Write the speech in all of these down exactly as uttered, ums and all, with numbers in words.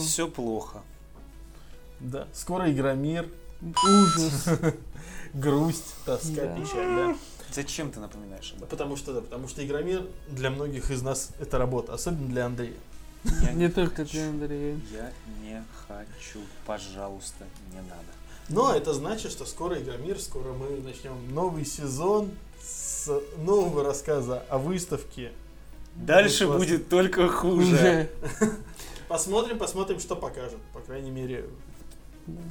что... Все плохо. Да. Скоро Игромир. Ужас. Грусть, тоска, печаль, да. Зачем ты напоминаешь об этом? Потому что, да, потому что Игромир для многих из нас это работа, особенно для Андрея. Не только для Андрея. Я не хочу, пожалуйста, не надо. Но это значит, что скоро Игромир, скоро мы начнем новый сезон с нового рассказа о выставке. Дальше будет только хуже. Посмотрим, посмотрим, что покажут, по крайней мере.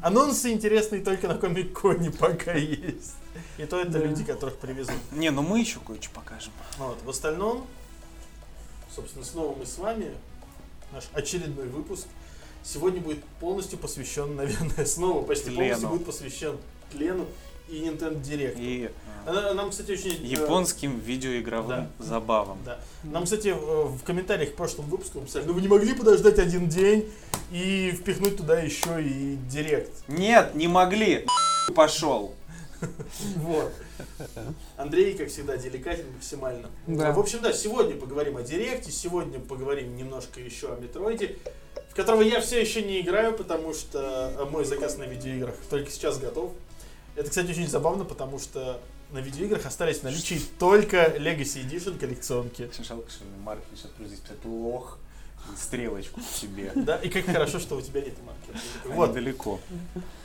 Анонсы интересные только на Комик-Коне пока есть. И то это люди, которых привезут. Не, ну мы еще кое-что покажем. Вот, в остальном, собственно, снова мы с вами. Наш очередной выпуск. Сегодня будет полностью посвящен, наверное, снова почти Клену. полностью будет посвящен Клену и Nintendo Direct. И а, нам, кстати, очень... японским видеоигровым да. забавам. Да. Нам, кстати, в комментариях к прошлому выпуску писали, ну вы не могли подождать один день и впихнуть туда еще и Direct? Нет, не могли. Пошел. Вот. Андрей, как всегда, деликатен максимально. Да. В общем, да, сегодня поговорим о Директе, сегодня поговорим немножко еще о Метроиде, в которого я все еще не играю, потому что мой заказ на видеоиграх только сейчас готов. Это, кстати, очень забавно, потому что на видеоиграх остались в наличии только Legacy Edition коллекционки. Шишалка, шишалка, марки, сейчас плюс здесь писать лох. Стрелочку в себе. Да, и как хорошо, что у тебя нет марки. Вот далеко.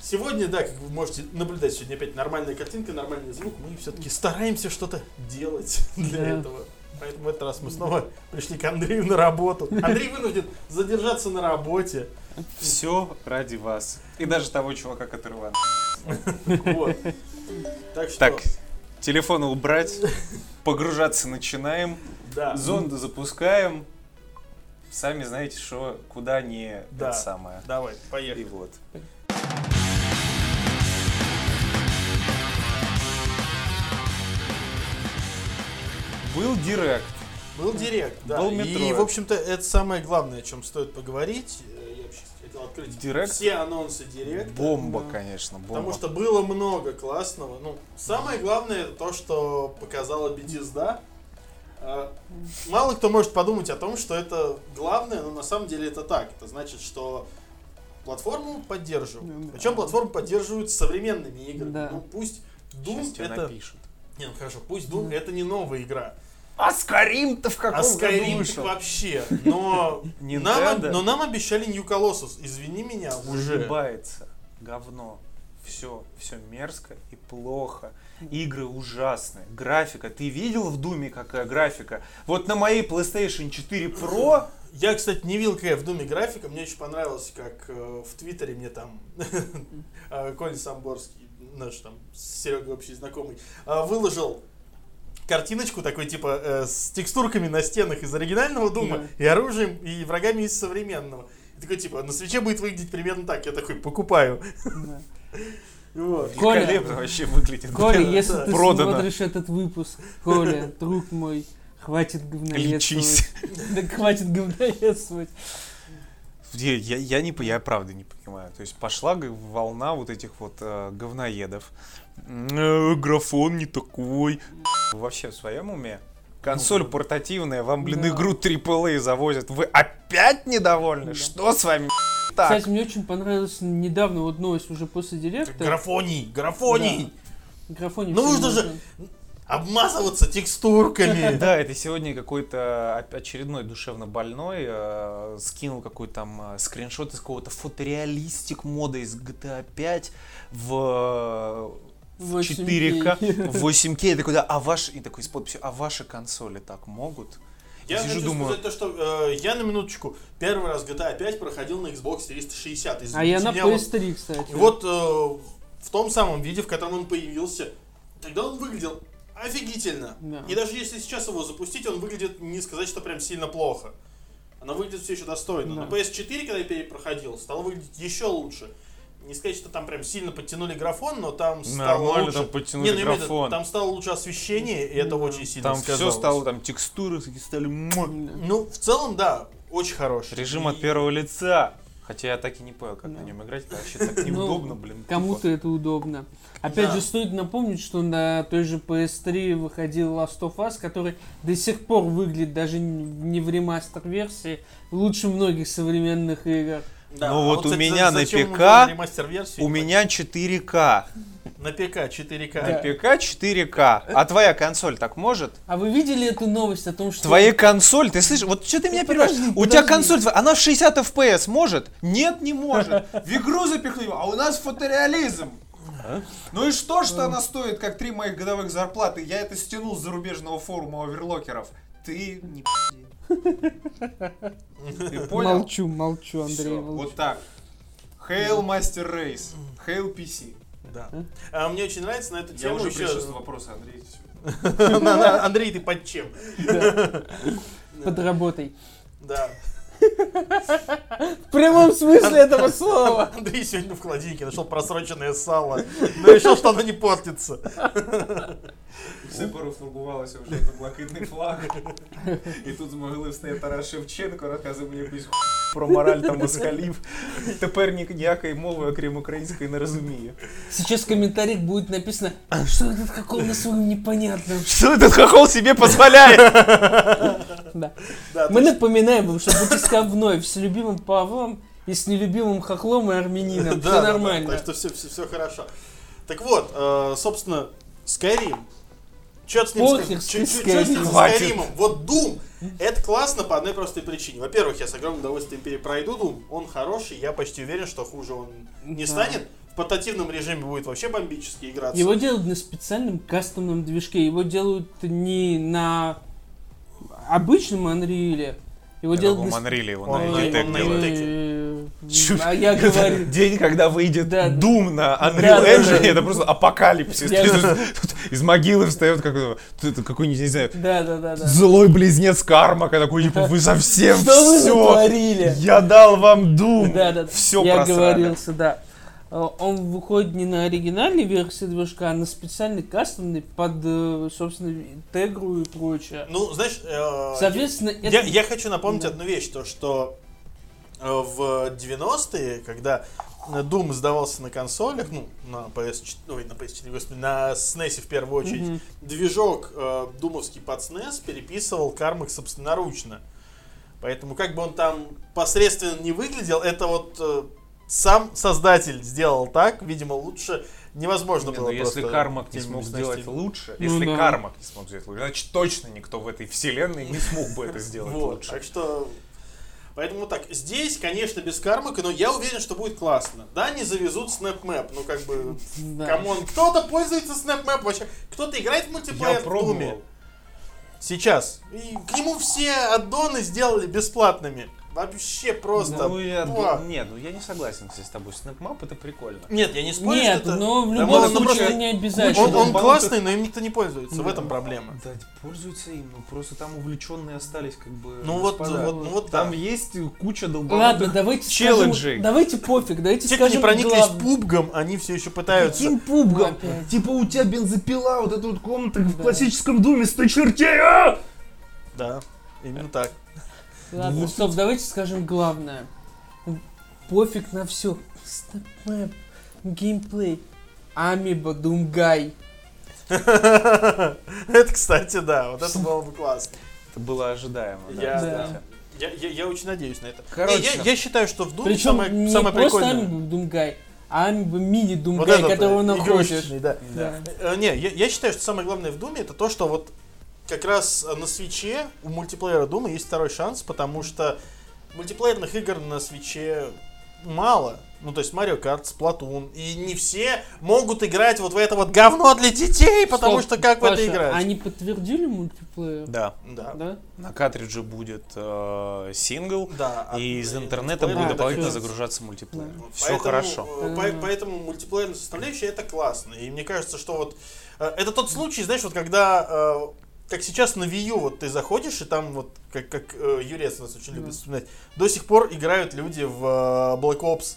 Сегодня, да, как вы можете наблюдать, сегодня опять нормальная картинка, нормальный звук. Мы все-таки стараемся что-то делать для да. этого. Поэтому в этот раз мы снова пришли к Андрею на работу. Андрей вынужден задержаться на работе. Все ради вас. И даже того чувака, которого... Вот. Так что... Так, телефоны убрать, погружаться начинаем, да. зонды запускаем. Сами знаете, что куда не да. это самое. Давай, поехали. И вот. Был Директ. Был Директ, да. Был Метро. И, в общем-то, это самое главное, о чем стоит поговорить. Я вообще хотел открыть Директ. Все анонсы Директа. Бомба, да. конечно, бомба. Потому что было много классного. Ну, самое главное, это то, что показала Bethesda. Мало кто может подумать о том, что это главное, но на самом деле это так. Это значит, что платформу поддерживают. Да. Причем платформу поддерживают современными играми. Да. Ну пусть Doom это... Напишут. Не, ну хорошо, пусть Doom да. это не новая игра. А Скайрим-то в каком году вышел? А Скайрим вообще. Но нам обещали New Colossus. Извини меня, уже. Улыбается. Говно. Все, все мерзко и плохо. Игры ужасные. Графика. Ты видел в Думе, какая графика? Вот на моей PlayStation четыре Pro... Я, кстати, не видел, какая в Думе графика. Мне очень понравилось, как э, в Твиттере мне там Коля Самборский, наш там Серега общий знакомый, выложил картиночку такой, типа, э, с текстурками на стенах из оригинального Дума и оружием, и врагами из современного. И такой, типа, на свече будет выглядеть примерно так. Я такой, покупаю. Вот. Коля, великолепно вообще выглядит. Коля, да, если да. ты Продано. смотришь этот выпуск, Коля, друг мой, хватит говноедствовать. Да хватит говноедствовать. Я, я, я, не, я правда не понимаю. То есть пошла волна вот этих вот э, говноедов. Э, графон не такой. Вообще в своем уме? Консоль портативная, вам, блин, да. игру ААА завозят. Вы опять недовольны? Да. Что с вами? Так. Кстати, мне очень понравилась недавно вот новость уже после Директа. Графоний, графоний! Да. Графоний. Ну нужно же обмазываться текстурками. Да, это сегодня какой-то очередной душевно больной э, скинул какой-то там скриншот из какого-то фотореалистик мода из джи ти эй пять в... четыре ка, восемь кей, такой, да, а ваши, и такой с подписью, а ваши консоли так могут? Я сижу, хочу думаю... сказать то, что э, я на минуточку первый раз джи ти эй пять проходил на Xbox триста шестьдесят. Извините, а я на пи эс три, кстати. И вот э, в том самом виде, в котором он появился, тогда он выглядел офигительно. Да. И даже если сейчас его запустить, он выглядит, не сказать, что прям сильно плохо. Она выглядит все еще достойно. Да. На пи эс четыре, когда я перепроходил, стало выглядеть еще лучше. Не сказать, что там прям сильно подтянули графон, но там стало Нормально, лучше... там подтянули Не, ну, графон. Там стало лучше освещение, и это очень сильно там сказалось. Там все стало, там текстуры стали... Ну, в целом, да, очень хороший. Режим и... от первого лица. Хотя я так и не понял, как да. на нем играть, это вообще так неудобно, блин. Кому-то это удобно. Опять же, стоит напомнить, что на той же пи эс три выходил Last of Us, который до сих пор выглядит даже не в ремастер-версии лучше многих современных игр. Да. Но а вот, вот у меня на ПК, у меня четыре ка. На ПК четыре ка. Да. На ПК четыре ка. А твоя консоль так может? А вы видели эту новость о том, что... Твоя консоль, ты слышишь? Вот что ты меня перебиваешь? У тебя консоль, она в шестьдесят эф пи эс может? Нет, не может. В игру запихнули, а у нас фотореализм. А? Ну и что, что она стоит, как три моих годовых зарплаты? Я это стянул с зарубежного форума оверлокеров. Ты не пи***. Ты понял? Молчу, молчу, Андрей. Все, молчу. Вот так. Hail Master Race. Hail пи си. Да. А? А мне очень нравится на эту я тему уже еще... пришел вопрос, Андрей. Андрей, ты под чем? Под работой. Да. В прямом смысле этого слова. Андрей сегодня в холодильнике нашел просроченное сало, но решил, что оно не портится. Все порозфарбувалося вже на блакитний флаг. І тут змогли встати Тарас Шевченко, розказав мені якусь про мораль та москалів. Тепер ніякої мови, окрім української, не розуміє. Сейчас в комментариях будет написано, что этот хохол на своем непонятном. Что этот хохол себе позволяет? Да. Да, мы напоминаем вам, что будьте скавной с любимым Павлом и с нелюбимым хохлом и армянином. Да, все нормально. Да, да, так что все, все, все хорошо. Так вот, э, собственно, Скайрим. Чё с ним Скайримом? Вот Doom, это классно по одной простой причине. Во-первых, я с огромным удовольствием перепройду Doom. Он хороший, я почти уверен, что хуже он не станет. В портативном режиме будет вообще бомбически играться. Его делают на специальном кастомном движке. Его делают не на обычном Unreal. Его я делают на Unreal, его он на Unreal. А я говорю... День, когда выйдет да, Doom на Unreal да, Engine, да, да. Это просто апокалипсис. Из могилы встает какой-нибудь, не знаю, да, да, да, да. Злой близнец Кармака, такой, типа, вы совсем что все... Что вы натворили? Я дал вам Doom. Да, да, все я просрали. Я говорился, да. Он выходит не на оригинальной версии движка, а на специальный кастомный под, собственно, тегру и прочее. Ну, знаешь, э, соответственно, я, это... я, я хочу напомнить да. одну вещь, то что в девяностые, когда Doom сдавался на консолях, ну, на пи эс четыре, ой, на пи эс четыре, господи, на эс эн и эс в первую очередь, mm-hmm. движок э, думовский под эс эн и эс переписывал Кармак собственноручно. Поэтому как бы он там посредственно не выглядел, это вот... Э, сам создатель сделал так, видимо, лучше невозможно не, было ну, просто... Если Кармак не смог сделать лучше, ну, если да. Кармак не смог сделать лучше, значит, точно никто в этой вселенной не смог бы это сделать вот, лучше. Так что... Поэтому так, здесь, конечно, без Кармака, но я уверен, что будет классно. Да, не завезут SnapMap, ну как бы... Камон, кто-то пользуется SnapMap вообще, кто-то играет в мультиплеер в Doom. Сейчас. И к нему все аддоны сделали бесплатными. Вообще просто. Ну, я, нет, ну я не согласен с тобой. SnapMap это прикольно. Нет, я не спорю. Нет, это... но в любом да, случае не обязательно. Он, он классный, но им никто не пользуется. Да, в этом проблема. Да, пользуются им, но просто там увлеченные остались как бы. Ну вот, вот, вот там да. есть куча долбанутых челленджей. Скажу, давайте пофиг, давайте те, скажем. Те, кто не прониклись глав... пубгом, они все еще пытаются. Каким пубгом? Опять. Типа у тебя бензопила, вот эта вот комната да. в классическом Думе сто чертей. А! Да, именно так. Ладно, вот. Стоп, давайте скажем главное. Пофиг на все. SnapMap, геймплей, Amiibo, Думгай. Это, кстати, да, вот это было бы классно. Это было ожидаемо. Я, я, я, я очень надеюсь на это. Короче, я, я считаю, что в Думе самое, не самое прикольное. Просто Amiibo, Думгай, а Amiibo, мини Думгай, вот которого он хочет. Да. Да. Да. Не, я, я считаю, что самое главное в Думе это то, что вот как раз на Свиче у мультиплеера Дума есть второй шанс, потому что мультиплеерных игр на Свиче мало. Ну, то есть Mario Kart, Splatoon, и не все могут играть вот в это вот говно для детей, потому Стоп, что как Паша, в это играть? Они подтвердили мультиплеер? Да. да. да? На картридже будет э, сингл, да, и из интернета будет дополнительно загружаться мультиплеер. Да. Все поэтому, хорошо. По- поэтому мультиплеерная составляющая это классно. И мне кажется, что вот э, это тот случай, знаешь, вот когда... Э, как сейчас на Wii U, вот ты заходишь, и там вот, как, как э, Юрец нас очень любит вспоминать, до сих пор играют люди в э, Блэк Опс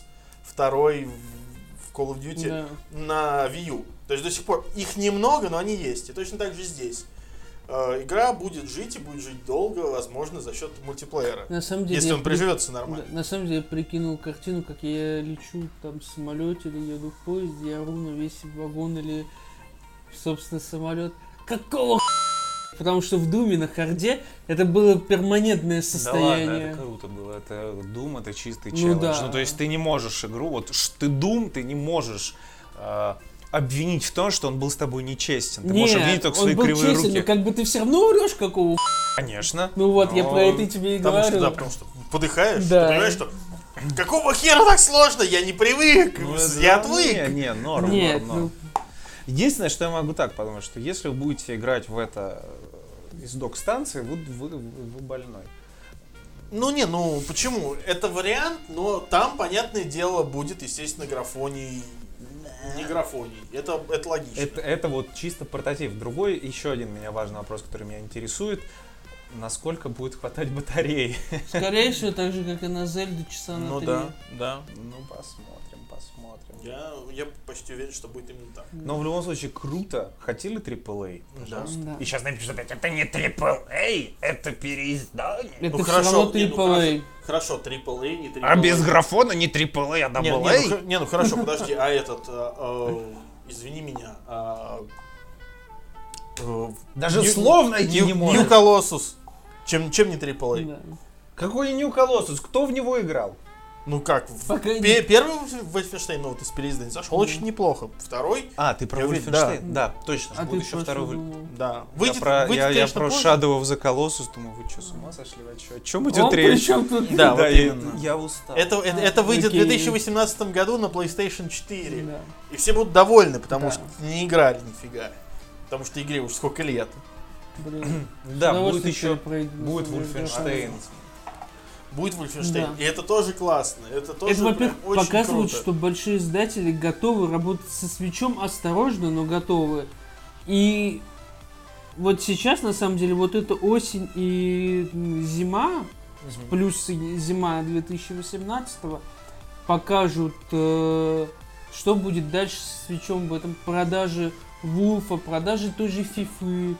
два, в Call of Duty да. на Wii U. То есть до сих пор их немного, но они есть. И точно так же здесь. Э, игра будет жить и будет жить долго, возможно, за счет мультиплеера. На самом деле, если он при... приживется нормально. Да, на самом деле я прикинул картину, как я лечу там в самолете или еду в поезде, я ровно весь вагон или, собственно, самолет. Какого х... потому что в Думе на харде это было перманентное состояние. Да ладно, это круто было. Это Doom, это чистый ну, челлендж. Да. Ну, то есть ты не можешь игру, вот ты Doom, ты не можешь э, обвинить в том, что он был с тобой нечестен. Ты Нет, можешь обвинить только свои кривые честен, руки. Нет, он был честен, но как бы ты все равно урешь какого Конечно. Ну вот, я про это тебе и потому говорю. Что, да, потому что подыхаешь, да. ты понимаешь, что... Какого хера так сложно? Я не привык, ну, я да, отвык. Не, не, норм, Нет, норм, норм. Ну... Единственное, что я могу так подумать, что если вы будете играть в это из док-станции, вы, вы, вы, вы больной. Ну не, ну почему? Это вариант, но там, понятное дело, будет, естественно, графоний, не графоний. Это, это логично. Это, это вот чисто портатив. Другой, еще один меня важный вопрос, который меня интересует. Насколько будет хватать батареи? Скорее всего, так же, как и на Зельду, часа на три. Ну да, да. Ну посмотрим, посмотрим. Я, я почти уверен, что будет именно так. Но в любом случае, круто. Хотели трипл эй? Пожалуйста. Да. И сейчас напишут опять, это не трипл эй, это переиздание. Это ну, хорошо, не, ну, хорошо, хорошо, трипл эй, не трипл эй. А без графона не трипл эй, а дабл эй? Не, ну, не, ну хорошо, подожди, а этот, а, а, извини меня, а, а, даже слов найти не можешь. New Colossus. Чем, чем не трипл эй? Да. Какой New Colossus? Кто в него играл? Ну как, Пока... пе- первый Wolfenstein, ну вот из переиздания зашел mm. очень неплохо. Второй... А, ты про Wolfenstein? Да. да, точно, а будет еще второй. Да. Выйдет, я про, выйдет, я, я про Shadow of the Colossus, думаю, вы что, с ума сошли? О чем идет Он речь? Тут... Да, да вот я, я устал. Это, это, это выйдет okay. в две тысячи восемнадцатом году на плейстейшн четыре. Да. И все будут довольны, потому да. что не играли нифига. Потому что игре уже сколько лет. Блин. Да, будет еще будет Wolfenstein. Будет Wolfenstein. Да. И это тоже классно. Это тоже это, во-первых, очень показывает, круто. Что большие издатели готовы работать со свечом осторожно, но готовы. И вот сейчас, на самом деле, вот эта осень и зима, угу. плюс зима две тысячи восемнадцатого, покажут, э, что будет дальше со свечом в этом продаже Вулфа, продаже той же Фифы.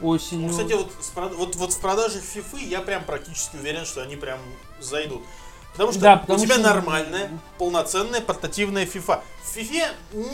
Осенью. Ну, кстати, вот, с, вот, вот в продажах FIFA я прям практически уверен, что они прям зайдут. Потому что да, потому у тебя что... нормальная, полноценная, портативная FIFA. В FIFA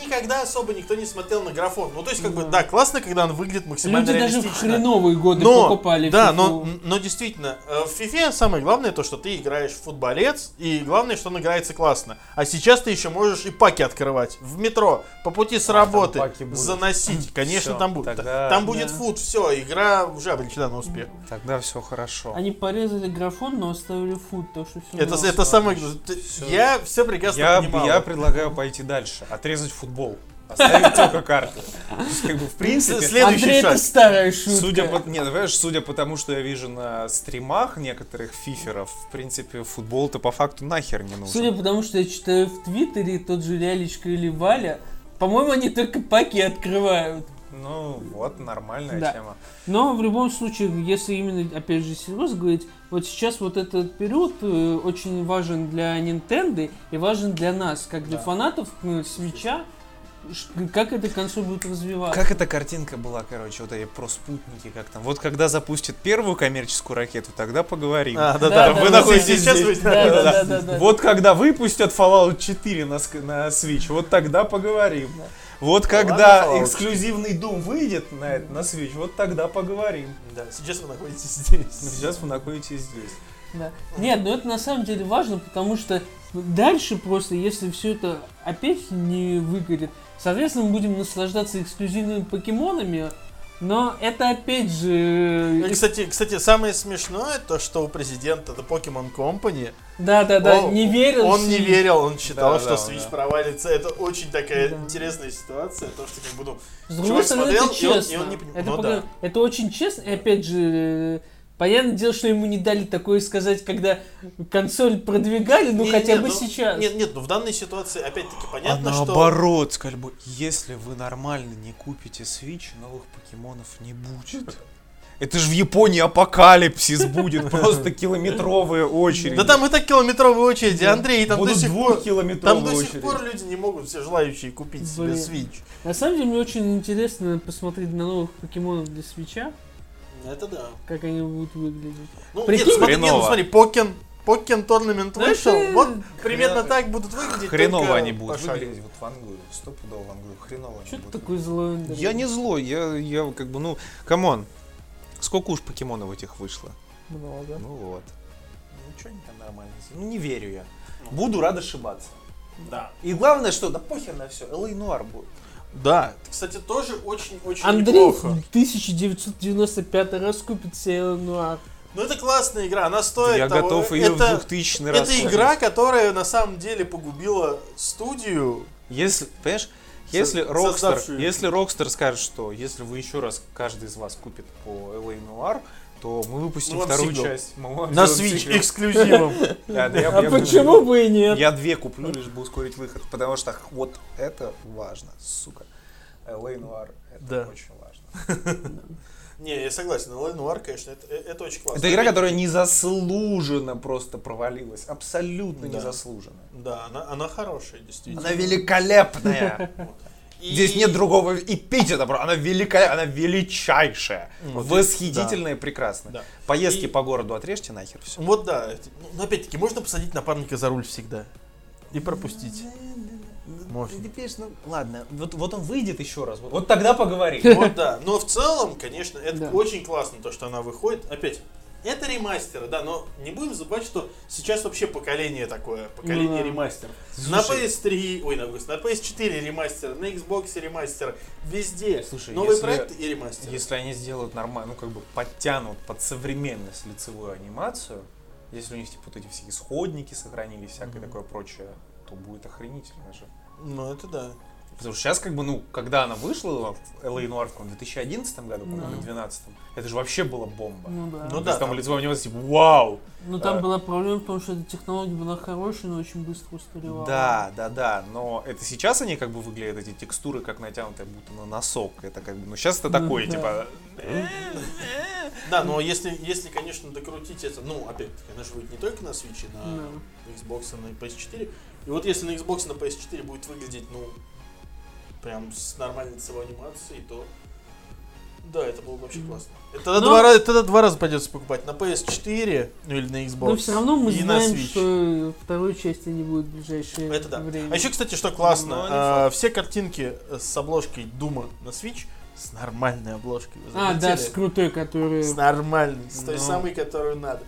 никогда особо никто не смотрел на графон. Ну, то есть, как да. бы, да, классно, когда он выглядит максимально Люди реалистично. Люди даже в хреновые годы но, покупали да, FIFA. Но, но действительно, в FIFA самое главное то, что ты играешь в футболец, и главное, что он играется классно. А сейчас ты еще можешь и паки открывать. В метро, по пути с а, работы, заносить. Конечно, все, там будет. Тогда... Там будет да. фут, все, игра уже обречена на успех. Тогда все хорошо. Они порезали графон, но оставили фут, так что все это Это самое... Все. Я все прекрасно я, понимал. Я предлагаю пойти дальше. Отрезать футбол. Оставить только карты. Как бы, в принципе... Следующий Андрей, шаг. Это старая шутка. Судя по... Нет, знаешь, судя по тому, что я вижу на стримах некоторых фиферов, в принципе, футбол-то по факту нахер не нужен. Судя по тому, что я читаю в Твиттере, тот же Лялечка или Валя, по-моему, они только паки открывают. Ну, вот, нормальная да. тема. Но в любом случае, если именно, опять же, серьезно говорить, вот сейчас вот этот период э, очень важен для Nintendo и важен для нас, как для да. фанатов ну, Switch'а, как эта консоль будет развиваться. Как эта картинка была, короче, вот эти про спутники, как там. Вот когда запустят первую коммерческую ракету, тогда поговорим. А, да, да, да, вы да, находитесь да, здесь. Да, да, да, да, да, да, да. Вот когда выпустят Fallout четыре на, на Switch, вот тогда поговорим. Да. Вот когда Ладно, эксклюзивный Doom выйдет на, это, на Switch, вот тогда поговорим. Да, сейчас вы находитесь здесь. Сейчас вы находитесь здесь. Да. Нет, но это на самом деле важно, потому что дальше просто, если все это опять не выгорит, соответственно, мы будем наслаждаться эксклюзивными покемонами, но это опять же... Кстати, кстати самое смешное, то что у президента это Pokemon Company. Да-да-да, не верил. Он не верил, он считал, да, что да, Switch да. провалится. Это очень такая да. интересная ситуация, то что как буду... С другой стороны, это честно. И он, и он не... это, ну, пока... да. это очень честно, и опять же... Понятное дело, что ему не дали такое сказать, когда консоль продвигали, ну не, хотя нет, бы ну, сейчас. Нет, нет, ну в данной ситуации опять-таки понятно, а что... наоборот, сказали бы, если вы нормально не купите Switch, новых покемонов не будет. Это же в Японии апокалипсис будет, просто километровые очереди. Да там и так километровые очереди, Андрей, там до сих пор там до сих пор люди не могут, все желающие купить себе Switch. На самом деле мне очень интересно посмотреть на новых покемонов для Switch'а. Это да. Как они будут выглядеть. Ну, Прикинь, нет, смотри, нет, ну, смотри, Поккен, Поккен Торнамент вышел, это... вот примерно хреново. Так будут выглядеть. Хреново они будут выглядеть вот в Англию, стопудово в Англию, хреново они будут. Что ты такой злой? Я не злой, я, я как бы, ну, камон. Сколько уж покемонов этих вышло? Много. Ну вот. Ничего не там нормально. Ну не верю я. Ну, буду рад ошибаться. Да. И главное, что, да похер на все, Эл Эй Noire будет. Да. Это, кстати, тоже очень-очень неплохо. Андрей в тысяча девятьсот девяносто пятый раз купит себе Эл Эй Noire. Ну это классная игра, она стоит я того. Готов ее это, в двухтысячный раз. Это игра, которая на самом деле погубила студию. Если, понимаешь, если Rockstar, если Rockstar скажет, что если вы еще раз, каждый из вас купит по Эл Эй Noire, то мы выпустим мы вторую сигнал. часть. Мы на Switch эксклюзивом. А почему бы и нет? Я две куплю, лишь бы ускорить выход. Потому что вот это важно, сука. Эл Эй Noire, это очень важно. Не, я согласен, Эл Эй Noire, конечно, это, это очень классно. Это игра, которая незаслуженно просто провалилась. Абсолютно да. незаслуженно. Да, она, она хорошая, действительно. Она великолепная. И... Здесь нет другого эпитета, она великая, она величайшая, вот восхитительная, да. прекрасная. Да. Поездки и... по городу отрежьте нахер все. Вот да, но опять-таки можно посадить напарника за руль всегда и пропустить. Можно. Ты пишешь, ну ладно, вот, вот он выйдет еще раз, вот, вот тогда поговори. Вот да, но в целом, конечно, это да. очень классно, то, что она выходит. Опять, это ремастеры, да, но не будем забывать, что сейчас вообще поколение такое, поколение ну, ремастеров. На пи эс три, ой, на, на пи эс четыре ремастер, на Xbox ремастер, везде. Слушай, новые проекты и ремастеры. Если они сделают нормально, ну как бы подтянут под современность лицевую анимацию, если у них типа вот эти все исходники сохранились, всякое mm-hmm. такое прочее, то будет охренительно же. Ну, это да. Потому что сейчас, как бы, ну, когда она вышла в Эл Эй Noire в две тысячи одиннадцатом году, по-моему, в две тысячи двенадцатом, это же вообще была бомба. Ну да. Ну да. Там лицевой анимация, типа, вау! Ну там а, была проблема в том, что эта технология была хорошая, но очень быстро устаревала. Да, да, да. Но это сейчас они как бы выглядят, эти текстуры, как натянутые, будто на носок. Это как бы, ну сейчас это такое, ну, да. типа... Да, но если, если, конечно, докрутить это, ну, опять-таки, она же будет не только на Switch, на no. Xbox, на пи эс четыре. И вот если на Xbox, на пи эс четыре будет выглядеть, ну, прям с нормальной целой анимацией, то... Да, это было бы вообще классно. Это тогда, но... два, тогда два раза придется покупать, на пи эс четыре, ну или на Xbox, но все равно мы и знаем, на Switch. Что вторую часть не будет в ближайшее это да. время. А еще, кстати, что классно, но, а, все картинки с обложкой Дума на Switch с нормальной обложкой. А, да, с крутой, которую... С нормальной, с той но... самой, которую надо.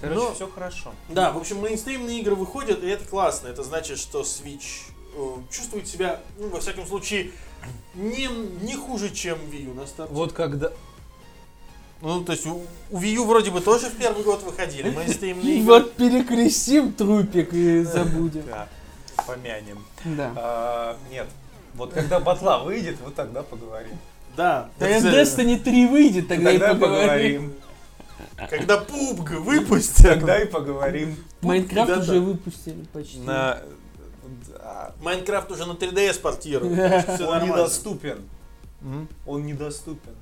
Короче, но... все хорошо. Да, в общем, мейнстримные игры выходят, и это классно. Это значит, что Switch э, чувствует себя, ну, во всяком случае, не, не хуже, чем Wii U на старте. Вот когда... Ну, то есть, у, у Wii U вроде бы тоже в первый год выходили мейнстримные игры. Вот перекрестим трупик и забудем. Да, помянем. Да. Нет. Вот когда батла выйдет, вот тогда поговорим. Да. Когда Destiny три выйдет, тогда, тогда и поговорим. поговорим. Когда пи ю би джи выпустят, тогда и поговорим. Майнкрафт да, уже да. выпустили почти. На... Да. Майнкрафт уже на три ди эс портирован. Он недоступен. Он недоступен.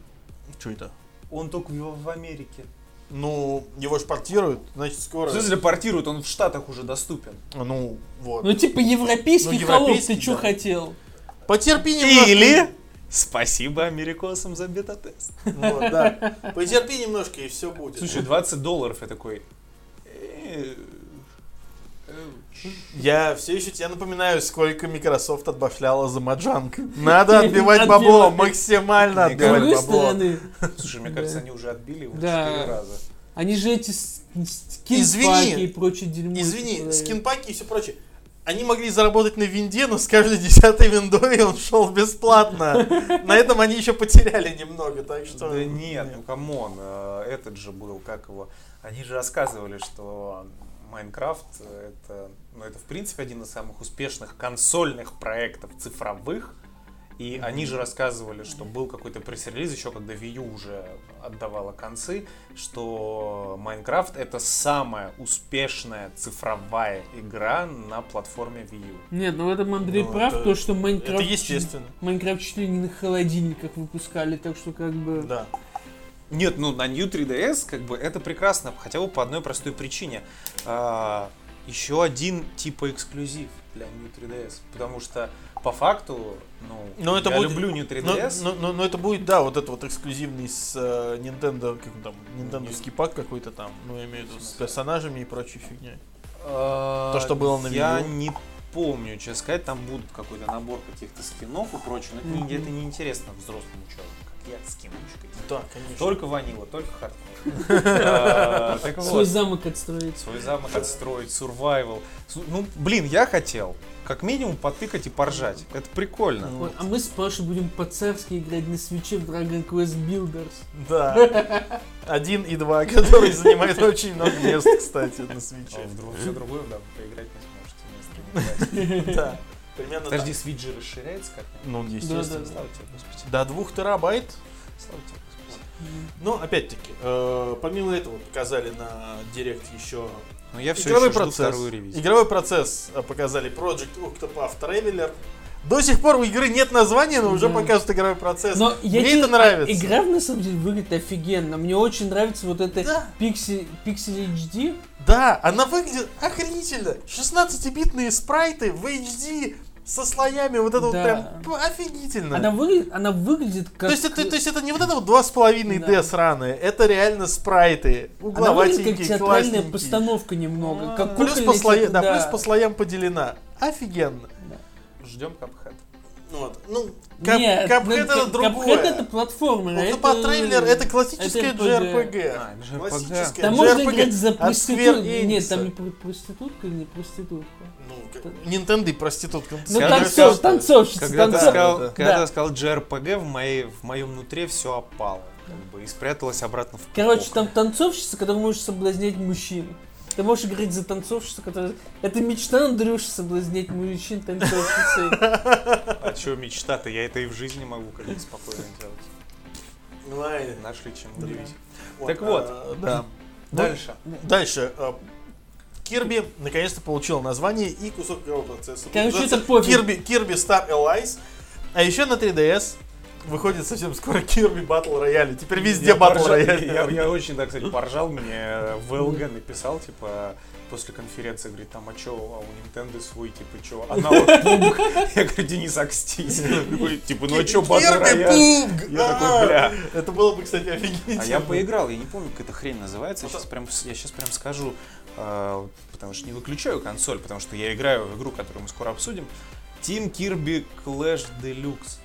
Что это? Он только в Америке. Ну, его же портируют, значит, скоро... В смысле портируют? Он в Штатах уже доступен. Ну, вот. Ну, типа европейский холоп, ты что хотел? Потерпи немножко. Или спасибо америкосам за бета-тест. Вот, да. Потерпи немножко, и все будет. Слушай, двадцать долларов я такой. Я все еще тебе напоминаю, сколько Microsoft отбашляла за маджанг. Надо отбивать бабло, максимально отбивать бабло. Слушай, мне кажется, они уже отбили его четыре раза. Они же эти скинпаки и прочее дерьмо. Извини, скинпаки и все прочее. Они могли заработать на винде, но с каждой десятой виндой он шел бесплатно. На этом они еще потеряли немного, так что... Да нет, ну камон, этот же был, как его... Они же рассказывали, что Майнкрафт это, ну это в принципе один из самых успешных консольных проектов цифровых. И они же рассказывали, что был какой-то пресс-релиз, еще когда Wii U уже отдавала концы, что Minecraft это самая успешная цифровая игра на платформе Wii U. Нет, ну в этом Андрей ну, прав, это, то что Minecraft, естественно. Minecraft четыре не на холодильниках выпускали, так что как бы... Да. Нет, ну на New три ди эс как бы это прекрасно, хотя бы по одной простой причине. А, еще один типа эксклюзив для New три ди эс, потому что по факту, ну, но это я будет, люблю New три ди эс. Но, но, но, но это будет, да, вот этот вот эксклюзивный с uh, Nintendo, как там, нинтендовский пак какой-то там, ну, я имею в виду, с персонажами и прочей фигней. То, что было на Wii U. Я не помню, честно сказать, там будет какой-то набор каких-то скинов и прочего, но это неинтересно взрослому человеку. детским ручкой. Да, конечно. Только ванила, только хардкор. Свой замок отстроить. Свой замок отстроить, сурвайвал. Ну, блин, я хотел как минимум потыкать и поржать. Это прикольно. А мы с Пашей будем по-царски играть на свече в Dragon Quest Builders. Да. Один и два, которые занимают очень много мест, кстати, на свече. Все другое, да, поиграть не сможете. Да. Примерно Подожди, так. Свитч же расширяется как-то? Ну, естественно. Да, да, да. Слава тебе, Господи. До двух терабайт. Слава тебе, Господи. Mm-hmm. Но, опять-таки, э, помимо этого показали на Директ еще... Но я все игровой еще жду вторую ревизию. Игровой процесс показали Project Octopath Traveler. До сих пор у игры нет названия, но уже да. Покажут игровой процесс. Но мне это тебе... нравится. Игра, на самом деле, выглядит офигенно. Мне очень нравится вот это да. Pixel, Pixel эйч ди. Да, она выглядит охренительно. шестнадцатибитные спрайты в эйч ди... Со слоями, вот это да. Вот прям офигительно. Она выглядит, она выглядит как... То есть, это, то есть это не вот это вот два с половиной дэ да. Сраные, это реально спрайты, угловатенькие, классненькие. Она выглядит как театральная постановка немного. А, как плюс, по слоя, да. Да, плюс по слоям поделена. Офигенно. Да. Ждем Cuphead. Вот. Ну, Кап, Нет, Cuphead ну, это другое. Cuphead это платформер. Это по трейлер, это классическая джей ар пи джи. А, джей ар пи джи. Классическая там джей ар пи джи. Можно играть за проститутку. Нет, там не проститутка, не проститутка. Ну, Nintendo и проститутка. Ну, танцовщица, танцовщица. Когда, танцов, танцов, когда, когда да. Ты сказал джей ар пи джи, в, моей, в моем нутре все опало. Как бы, и спряталось обратно в пупок. Короче, там танцовщица, которая может соблазнять мужчин. Ты можешь играть за танцовщицу, которая... Это мечта, Андрюша, соблазнять мужчин танцовщицей. А что мечта-то? Я это и в жизни могу как-то спокойно делать. Ну ладно. Нашли чем удивить. Так вот, да. Дальше. Дальше. Кирби наконец-то получил название и кусок игрового процесса. Короче, это пофиг. Кирби Star Allies. А еще на три ди эс выходит совсем скоро Kirby Battle Royale. Теперь везде Battle Royale. Я, я очень, так сказать, поржал. Мне ВЛГ написал, типа, после конференции, говорит, там, а чё, а у Nintendo свой, типа, чё, аналог пунг? Я говорю, Денис, окстись. Типа, ну а чё, Battle Royale? Я такой, бля. Это было бы, кстати, офигительно. А я поиграл, я не помню, как эта хрень называется. Я сейчас прям скажу, потому что не выключаю консоль, потому что я играю в игру, которую мы скоро обсудим. Team Kirby Clash Deluxe.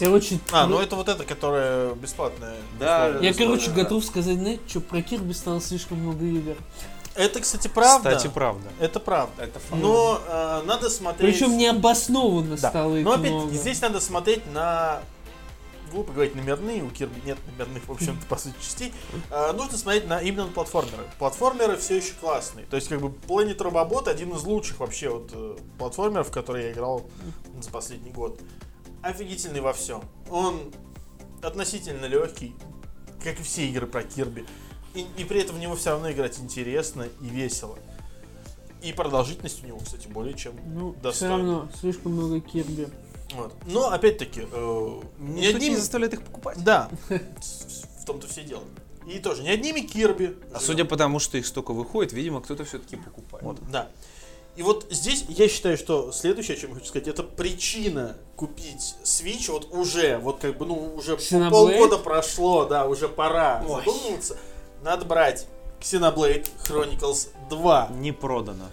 Короче, а, ну, ну это вот это, которая бесплатная. Да, я, бесплатная, короче, да. Готов сказать, знаете, что про Кирби стало слишком много игр. Это, кстати, правда. Кстати, правда. Это правда. Это факт. Но э, надо смотреть... Причем необоснованно да. Стало их. Но опять много. Здесь надо смотреть на... Глупо говорить номерные, у Кирби нет номерных, в общем-то, по сути, частей. Э, нужно смотреть на именно на платформеры. Платформеры все еще классные. То есть, как бы, Planet Robobot один из лучших вообще вот э, платформеров, в которые я играл за последний год. Офигительный во всем. Он относительно легкий, как и все игры про Кирби. И, и при этом в него все равно играть интересно и весело. И продолжительность у него, кстати, более чем ну, достойна. Все равно слишком много Кирби. Вот. Но опять-таки, э, ни ни одним... не заставляет их покупать. Да, в том-то все дело. И тоже не одними Кирби. А судя по тому, что их столько выходит, видимо, кто-то все-таки покупает. Вот, да. И вот здесь я считаю, что следующее, о чем я хочу сказать, это причина купить Switch вот уже, вот как бы, ну, уже Xenoblade? Полгода прошло, да, уже пора Ой. задумываться. Надо брать Xenoblade Chronicles два. Не продано.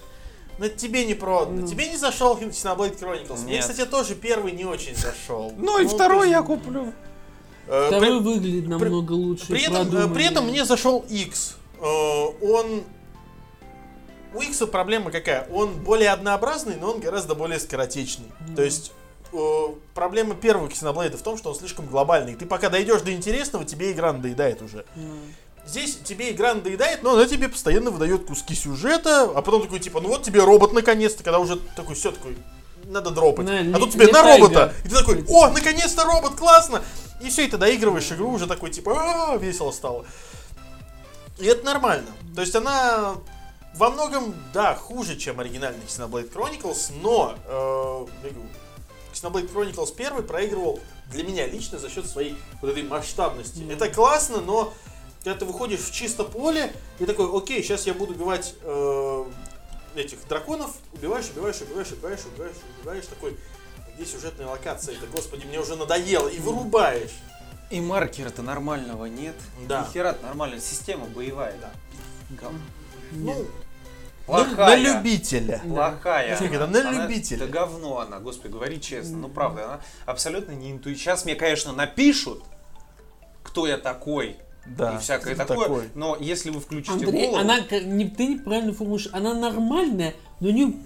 Но тебе не продано. Mm. Тебе не зашел Xenoblade Chronicles. Нет. Мне, кстати, тоже первый не очень зашел. Ну и второй я куплю. Второй выглядит намного лучше. При этом мне зашел X. Он... У Икса проблема какая? Он более однообразный, но он гораздо более скоротечный. Mm-hmm. То есть э, проблема первого Xenoblade в том, что он слишком глобальный. Ты пока дойдешь до интересного, тебе игра надоедает уже. Mm-hmm. Здесь тебе игра надоедает, но она тебе постоянно выдает куски сюжета, а потом такой типа, ну вот тебе робот наконец-то, когда уже такой, все такой, надо дропать. Mm-hmm. А тут тебе mm-hmm. на робота! И ты такой, о, наконец-то робот, классно! И все, и ты доигрываешь игру, уже такой типа, ааа, весело стало. И это нормально. То есть она... Во многом, да, хуже, чем оригинальный Xenoblade Chronicles, но э, Xenoblade Chronicles один проигрывал для меня лично за счет своей вот этой масштабности. Mm-hmm. Это классно, но когда ты выходишь в чисто поле и такой, окей, сейчас я буду убивать э, этих драконов, убиваешь, убиваешь, убиваешь, убиваешь, убиваешь, убиваешь, такой, где сюжетная локация, это, господи, мне уже надоело, и вырубаешь. И маркера-то нормального нет, да. Ни хера-то нормальная система боевая, да. Гам. Ну, Плохая. Ну, на любителя. Плохая. Она. На она, любителя. Это говно она, господи, говори честно. Ну, правда, она абсолютно не интуитивна. Сейчас мне, конечно, напишут, кто я такой. Да, и всякое такое. такое. Но если вы включите Андрей, голову... она, не, ты неправильно формулируешь. Она нормальная, но не...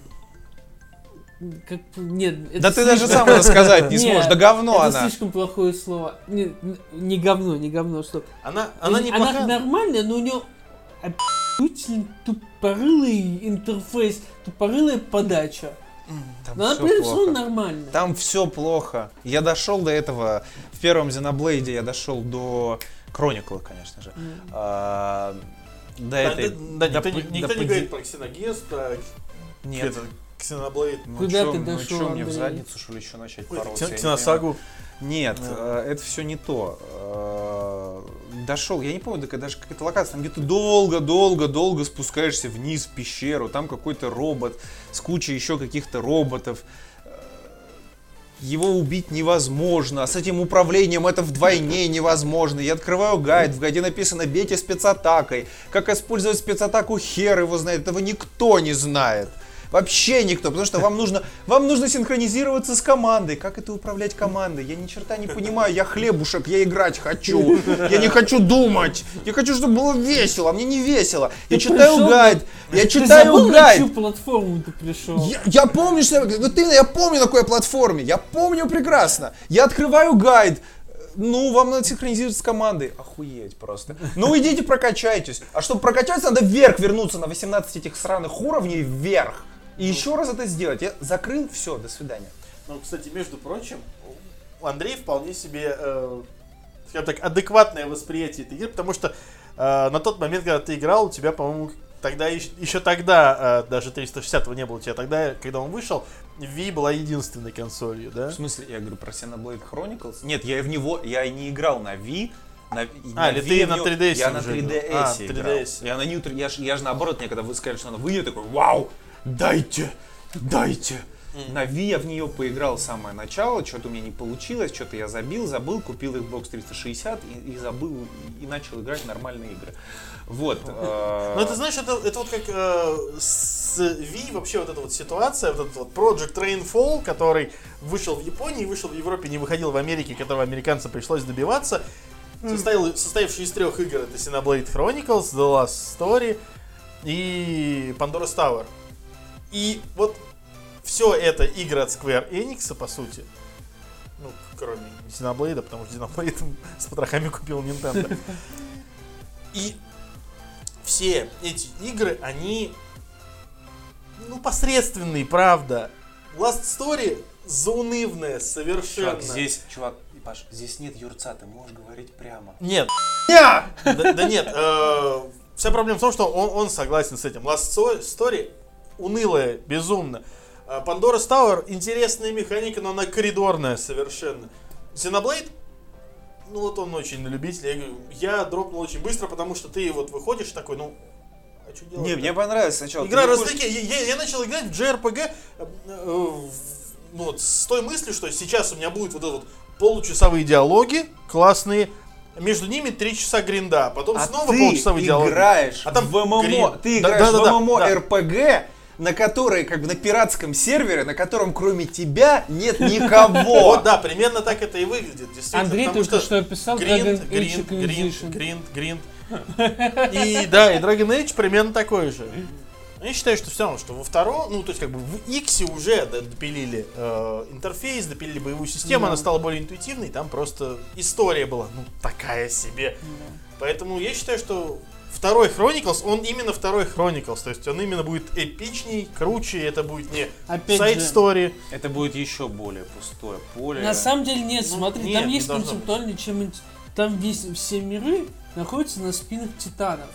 Как, нет, это да слишком... ты даже сам это сказать не сможешь, нет, да говно это она. Это слишком плохое слово. Не, не говно, не говно, что... Она, она, не она плохая... нормальная, но у нее охуительно тупорылый интерфейс, тупорылая подача. Там но она при этом нормальная. Там все плохо. Я дошел до этого, в первом Xenoblade я дошел до... Chronicles, конечно же. Mm-hmm. А, да, это... Да, да, да, никто, да, никто да, не говорит про Xenogears, про... Нет. Xenoblade. Ну, куда чё, ты дошел, Андрей? Ну что, мне в задницу, что ли, еще начать бороться? Ксеносагу? Нет, да. Это все не то. Дошел, я не помню, даже какая-то локация, там где ты долго-долго-долго спускаешься вниз в пещеру, там какой-то робот с кучей еще каких-то роботов. Его убить невозможно, а с этим управлением это вдвойне невозможно. Я открываю гайд, в гайде написано «Бейте спецатакой». Как использовать спецатаку, хер его знает, этого никто не знает. Вообще никто, потому что вам нужно, вам нужно синхронизироваться с командой. Как это управлять командой? Я ни черта не понимаю, я хлебушек, я играть хочу. Я не хочу думать. Я хочу, чтобы было весело, а мне не весело. Я ты читаю пришел, гайд, ты, я читаю ты гайд. На чью платформу ты пришел? Я, я помню, что я... Вот именно, я помню, на какой платформе. Я помню прекрасно. Я открываю гайд. Ну, вам надо синхронизироваться с командой. Охуеть просто. Ну, идите прокачайтесь. А чтобы прокачаться, надо вверх вернуться на восемнадцать этих сраных уровней вверх. И ну, еще раз это сделать. Я закрыл, все, до свидания. Ну, кстати, между прочим, Андрей вполне себе, э, скажем так, адекватное восприятие этой игры, потому что э, на тот момент, когда ты играл, у тебя, по-моему, тогда еще, еще тогда, э, даже триста шестьдесят не было у тебя тогда, когда он вышел, Wii была единственной консолью, да? В смысле, я говорю про Xenoblade Chronicles? Нет, я в него, я не играл на Wii. На, а, или ты на три ди эс Я на три ди эс играл. Я на New три ди эс. Я же наоборот, мне когда вы сказали, что она Wii, я такой, вау! Дайте, дайте. Mm. На Wii я в нее поиграл с самого начала, что-то у меня не получилось, что-то я забил, забыл, купил Xbox триста шестьдесят и, и забыл, и начал играть в нормальные игры. Вот. Ну ты знаешь, это, это вот как э, с Wii вообще вот эта вот ситуация, вот этот вот Project Rainfall, который вышел в Японии, вышел в Европе, не выходил в Америке, которого американцам пришлось добиваться, mm. состоявший из трех игр, это Xenoblade Chronicles, The Last Story и Pandora's Tower. И вот все это игры от Square Enix, по сути. Ну, кроме Xenoblade, потому что Xenoblade с потрохами купил Nintendo. И все эти игры, они, ну, посредственные, правда. Last Story заунывная совершенно. Чувак, здесь, чувак, Паш, здесь нет юрца, ты можешь говорить прямо. Нет. Да, да нет, э, вся проблема в том, что он, он согласен с этим. Last Story унылая, безумно. Pandora's Tower интересная механика, но она коридорная совершенно. Xenoblade, ну вот он очень на любителя. Я дропнул очень быстро, потому что ты вот выходишь такой, ну... А что делать? Не, мне понравилось сначала. Игра развлеки. Я, я начал играть в джей ар пи джи ну, вот, с той мыслью, что сейчас у меня будут вот эти вот получасовые диалоги, классные. Между ними три часа гринда, потом а снова полчасовые диалоги. А там в ММО, гринд. Ты играешь да, да, да, в ММО да. РПГ, на которой, как бы на пиратском сервере, на котором кроме тебя нет никого. Вот, да, примерно так это и выглядит, действительно. Андрей только что описал Dragon Age Inquisition. Гринд, гринд, гринд. И да, и Dragon Age примерно такой же. Я считаю, что все равно, что во втором, ну, то есть как бы в Иксе уже допилили э, интерфейс, допилили боевую систему, да. Она стала более интуитивной, там просто история была, ну, такая себе. Да. Поэтому я считаю, что второй Chronicles, он именно второй Chronicles, то есть он именно будет эпичней, круче, это будет не сайд-стори. Это будет еще более пустое поле. На самом деле нет, ну, смотри, нет, там есть концептуальный, чем там весь, все миры находятся на спинах титанов.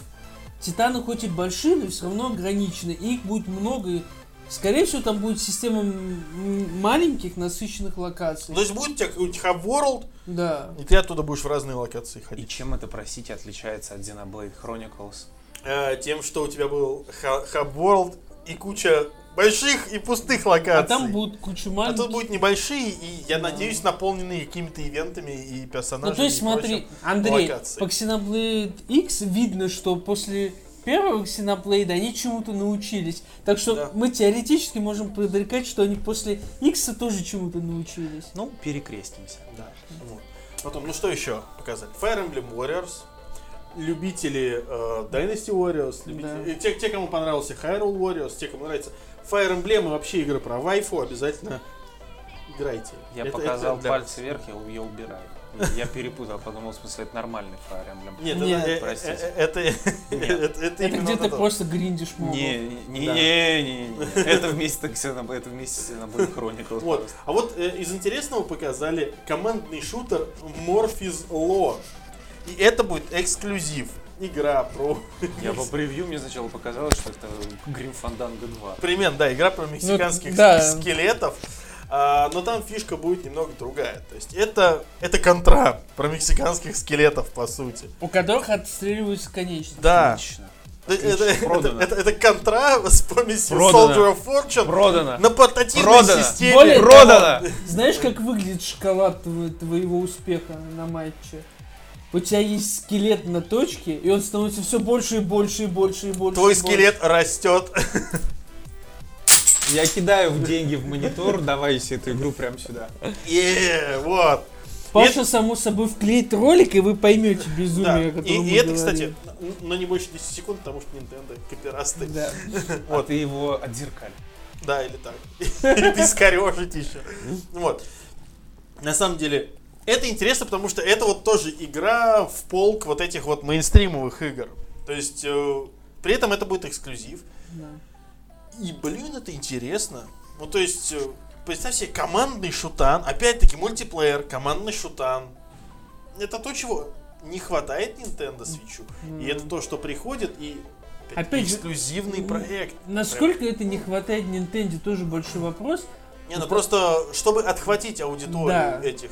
Титаны хоть и большие, но все равно ограничены, и их будет много, и, скорее всего, там будет система маленьких насыщенных локаций. То есть будет у тебя какой-нибудь хаб-ворлд, да. И ты оттуда будешь в разные локации ходить. И чем это, простите, отличается от Xenoblade Chronicles? Э, тем, что у тебя был хаб-ворлд и куча больших и пустых локаций. А там будут куча маленьких. А тут будут небольшие и, я да. надеюсь, наполненные какими-то ивентами и персонажами. Ну, то есть, смотри, Андрей, локации. По Xenoblade X видно, что после первого Xenoblade они чему-то научились. Так что да. мы теоретически можем предрекать, что они после X тоже чему-то научились. Ну, перекрестимся. Да. Вот. Потом, ну что еще показали? Fire Emblem Warriors, любители э, Dynasty Warriors, любители, да. те, те, кому понравился Hyrule Warriors, те, кому нравится Fire Emblem и вообще игры про вайфу, обязательно играйте. Я это, показал это для... пальцы вверх, я ее убираю. Я перепутал, подумал, в смысле, это нормальный Fire Emblem. Нет, Нет. Это, простите. Это, это, это, это где ты это. Просто гриндишь мобу. Не, не, да. не, не, не, не. Это вместе с Xenoblade Chronicles. Вот. А вот э, из интересного показали командный шутер Morphe's Law. И это будет эксклюзив. Игра про... Я по превью мне сначала показалось, что это Grim Fandango два. Примерно, да, игра про мексиканских ну, да. скелетов. А, но там фишка будет немного другая. То есть это, это контра про мексиканских скелетов, по сути. У которых отстреливаются конечности. Да. Отлично. Это, это, это, это контра с помесью Soldier of Fortune Продано. На портативной Продано. Системе. Более Продано. Того, знаешь, как выглядит шоколад твоего успеха на матче? У тебя есть скелет на точке, и он становится все больше и больше и больше и больше. Твой и больше. Скелет растет. Я кидаю в деньги в монитор, давай эту игру прямо сюда. Еее, вот. Паша, само собой, вклеит ролик, и вы поймете безумие, о котором мы говорим. И это, кстати, но не больше десять секунд, потому что Nintendo копирасты. А ты его отзеркаль. Да, или так. Или ты скорёжить еще. Вот. На самом деле... Это интересно, потому что это вот тоже игра в полк вот этих вот мейнстримовых игр. То есть, э, при этом это будет эксклюзив. Да. И, блин, это интересно. Ну, то есть, э, представь себе, командный шутан, опять-таки, мультиплеер, командный шутан. Это то, чего не хватает Nintendo Switch. Mm-hmm. И это то, что приходит, и... Опять эксклюзивный же, проект. Насколько проект. Это не хватает Nintendo, тоже большой вопрос. Не, ну, ну просто, чтобы отхватить аудиторию да. этих...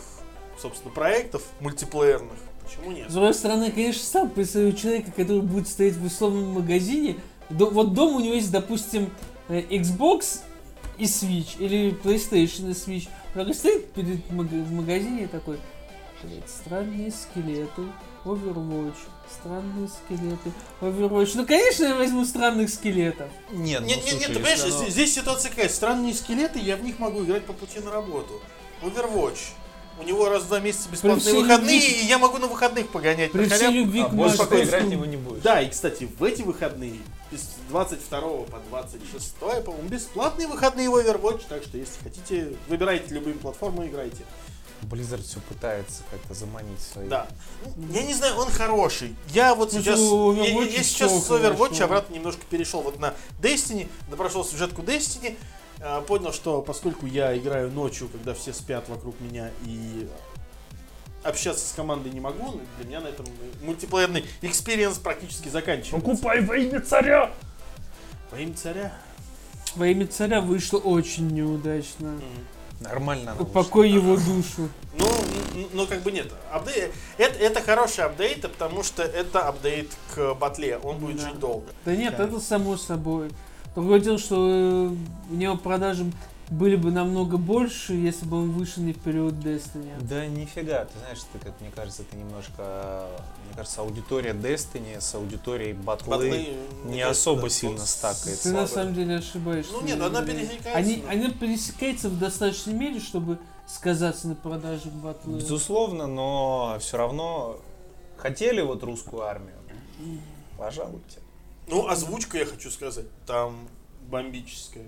собственно, проектов мультиплеерных. Почему нет? С другой стороны, конечно, сам представляю человека, который будет стоять в условном магазине. До, вот дома у него есть, допустим, Xbox и Switch, или PlayStation и Switch. Он стоит перед маг- в магазине такой, блядь, странные скелеты, Overwatch, странные скелеты, Overwatch. Ну, конечно, я возьму странных скелетов. Нет, нет, ну, нет, слушай, нет, ты понимаешь, оно... здесь ситуация какая? Странные скелеты, я в них могу играть по пути на работу. Overwatch. У него раз в два месяца бесплатные выходные, любви... и я могу на выходных погонять. При всей любви к Машу. Больше играть в него не будет. Да, и, кстати, в эти выходные, с двадцать второго по двадцать шестое, по-моему, бесплатные выходные в Overwatch, так что, если хотите, выбирайте любые платформы, играйте. Blizzard все пытается как-то заманить свои... Да. Ну, я не знаю, он хороший. Я вот ну, сейчас... Я, я сейчас с Overwatch обратно немножко перешел вот на Destiny, прошел сюжетку Destiny, понял, что поскольку я играю ночью, когда все спят вокруг меня и общаться с командой не могу, для меня на этом мультиплеерный экспириенс практически заканчивается. Покупай во имя царя! Во имя царя? Во имя царя вышло очень неудачно. Mm-hmm. Нормально. Упокой его душу. Ну, ну как бы нет. Апдей... Это, это хороший апдейт, потому что это апдейт к батле. Он будет да. жить долго. Да нет, да. это само собой. Другое дело, что у него продажи были бы намного больше, если бы он вышел не в период Destiny. Да нифига, ты знаешь, ты, как мне кажется, это немножко... Мне кажется, аудитория Destiny с аудиторией батлы, батлы не особо кажется, сильно стакается. Ты слабо. На самом деле ошибаешься. Ну нет, она пересекается. Они, она пересекается в достаточной мере, чтобы сказаться на продаже батлы. Безусловно, но все равно хотели вот русскую армию? Пожалуйте. Ну, озвучка, я хочу сказать, там бомбическая.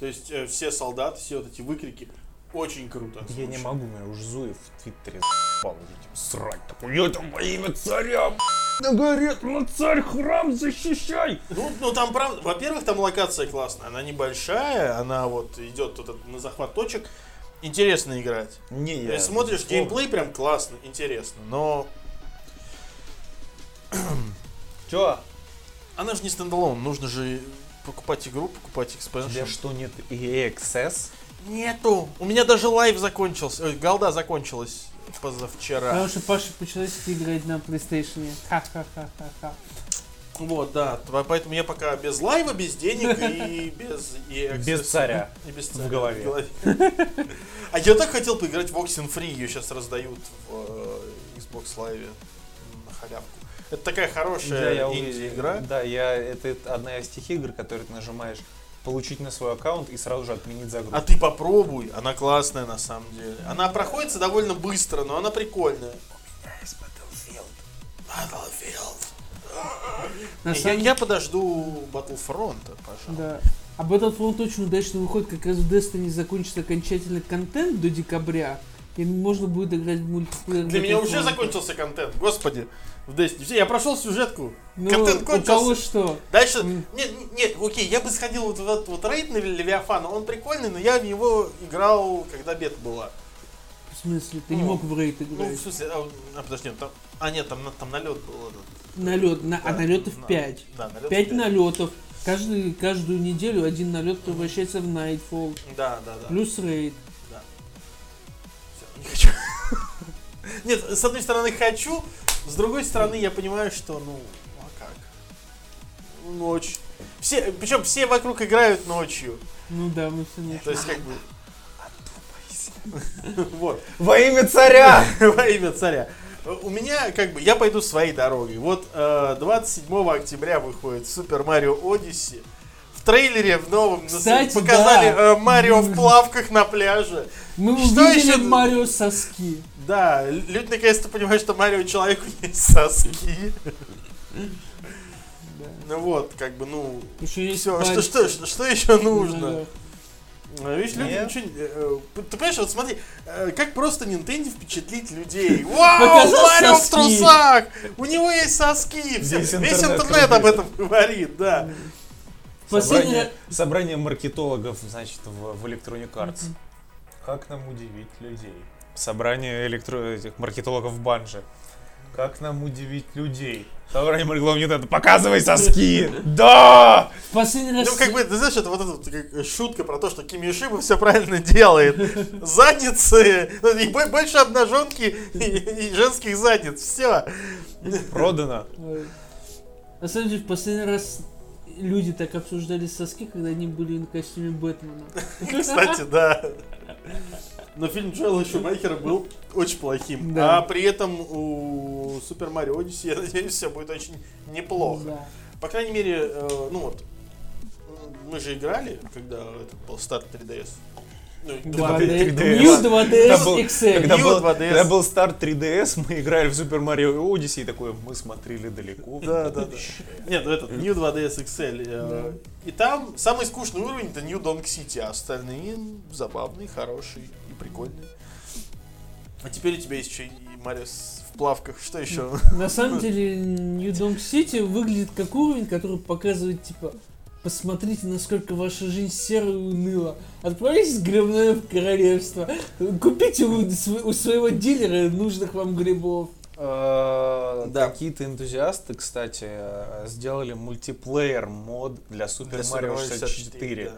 То есть э, все солдаты, все вот эти выкрики, очень круто озвучено. Я не могу, меня уже Зуев в Твиттере за***л уже, типа, срать такой, я там во имя царя, на горе, на царь храм защищай! Ну, ну там правда, во-первых, там локация классная, она небольшая, она вот идет вот этот, на захват точек, интересно играть. Не, я... Смотришь, словно. Геймплей прям классный, интересно, но... Чё? Она же не стендалон, нужно же покупать игру, покупать экспеншн. У тебя что, нет и эй Access? Нету! У меня даже лайв закончился, ой, голда закончилась позавчера. Потому что Паша по-человечески играть на PlayStation. Ха-ха-ха-ха-ха. Вот, да, поэтому я пока без лайва, без денег и без и эй Access. Без царя. И без царя в голове. В голове. А я так хотел поиграть в Oxenfree, ее сейчас раздают в Xbox Live на халявку. Это такая хорошая инди-игра. Да, я, это одна из тех игр, которые ты нажимаешь получить на свой аккаунт и сразу же отменить загрузку. А ты попробуй, она классная на самом деле. Она проходится довольно быстро, но она прикольная. У меня есть Battlefield. Battlefield. Я, самом... я подожду Battlefront, пожалуй. Да. А Battlefront очень удачно выходит, как раз в Destiny закончится окончательный контент до декабря. И можно будет играть в мультиплеер. Для меня уже закончился контент, господи. В Destiny. Я прошел сюжетку. Ну, контент кончился. У кого что? Дальше... Mm. Нет, нет, окей, я бы сходил вот в этот вот рейд на Левиафана. Он прикольный, но я в него играл, когда бета была. В смысле? Ты ну, не мог в рейд играть? Ну, в смысле... А, а подожди, там... А, нет, там, там налет был. Налет, да, на, а налетов на, пять. Да, налет пять. пять налетов. Каждый, каждую неделю один налет превращается в Nightfall. Да, да, да. Плюс рейд. Да. Все, не хочу. Нет, с одной стороны хочу, с другой стороны я понимаю, что ну, а как? Ночь. Все, причем все вокруг играют ночью. Ну да, мы все ночью. То есть как бы... Отдумайся. Вот. Во имя царя! Во имя царя. У меня, как бы, я пойду своей дорогой. Вот э, двадцать седьмого октября выходит Super Mario Odyssey. В трейлере в новом Кстати, показали да. э, Марио в плавках на пляже. Мы что увидели еще? Марио соски. Да, люди наконец-то понимают, что Марио человеку есть соски. Ну вот, как бы, ну, все. Что еще нужно? Видишь, люди Нет. ничего не... Ты понимаешь, вот смотри, как просто Nintendo впечатлить людей. Вау, Марио в трусах! У него есть соски! Все, весь интернет, интернет об этом говорит, да. Собрание, собрание маркетологов, значит, в, в Electronic Arts. Mm-hmm. Как нам удивить людей? Собрание электро... этих маркетологов Банжи. Как нам удивить людей? Собрание маркетологов нет, это показывай соски! Да! Последний раз... Ну, как бы, ты знаешь, это вот эта вот, шутка про то, что Кимишиба все правильно делает. Задницы, и больше обнаженки и, и женских задниц. Все. Продано. На самом деле, в последний раз люди так обсуждали соски, когда они были на костюме Бэтмена. Кстати, да. Но фильм Джоэла Шумахера был очень плохим. Да. А при этом у Super Mario Odyssey, я надеюсь, все будет очень неплохо. Да. По крайней мере, э, ну вот, мы же играли, когда это был старт три ди эс. Ну, два ди эс. New два ди эс икс эль. Когда был, когда был старт три ди эс, мы играли в Super Mario Odyssey и такое, мы смотрели далеко. Да, да, да. Нет, ну этот, New два ди эс икс эль. И там самый скучный уровень это New Donk City, а остальные забавные, хорошие. Прикольный. А теперь у тебя есть еще и Марио в плавках. Что еще? На самом деле, New Donk City выглядит как уровень, который показывает, типа, посмотрите, насколько ваша жизнь серая и уныла. Отправитесь грибное в королевство. Купите у, у своего дилера нужных вам грибов. Да. Какие-то энтузиасты, кстати, сделали мультиплеер мод для Super Mario шестьдесят четыре.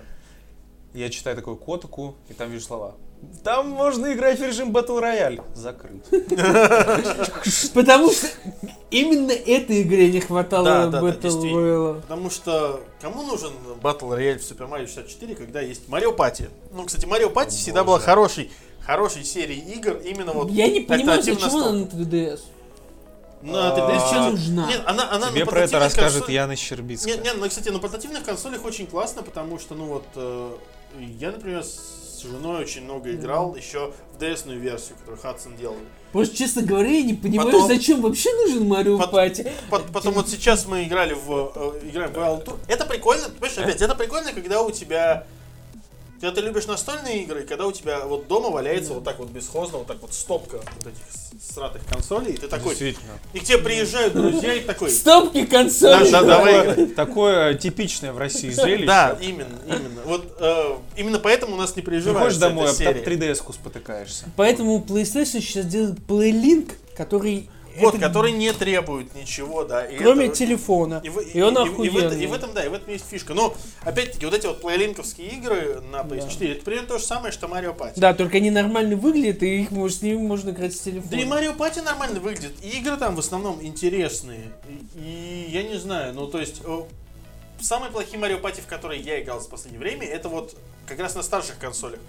Я читаю такую котику, и там вижу слова. Там можно играть в режим Battle Royale. Закрыт. Потому что именно этой игре не хватало Battle Royale. Потому что кому нужен Battle Royale в Super Mario шестьдесят четыре, когда есть Марио Пати? Ну, кстати, Марио Пати всегда была хорошей, хорошей серией игр. Именно вот. Я не понимаю, зачем она на три ди эс. На три ди эс сейчас нужна. Тебе про это расскажет Яна Щербицкая. Нет, ну, кстати, на портативных консолях очень классно, потому что, ну вот, я, например, с женой очень много играл, да. Еще в ди эс-ную версию, которую Хадсон делал. Просто, честно говоря, я не понимаю, потом, зачем вообще нужен Марио Пати. Потом, потом вот сейчас мы играли в, э, играем в Wild Tour. Это прикольно, понимаешь, опять, это прикольно, когда у тебя, когда ты любишь настольные игры, когда у тебя вот дома валяется да. вот так вот бесхозно, вот так вот стопка вот этих сратых консолей, и ты такой, и к тебе приезжают друзья, и такой... Стопки консолей! Да, да, давай играть. Такое типичное в России зрелище. Да, именно, именно. Вот именно поэтому у нас не переживается эта серия. Ты ходишь домой, а там три ди эс-ку спотыкаешься. Поэтому PlayStation сейчас делает плейлинк, который... Вот, который не требует ничего, да. И кроме это... телефона. И, и, и он охуенный. И, и в этом, да, и в этом есть фишка. Но, опять-таки, вот эти вот плейлинковские игры на пи эс четыре, да. Это примерно то же самое, что Марио Пати. Да, только они нормально выглядят, и их может, с ними можно играть с телефона. Да и Марио Пати нормально выглядит. И игры там в основном интересные. И, и я не знаю, ну то есть... Самые плохие Марио Пати, в которые я играл в последнее время, это вот как раз на старших консолях.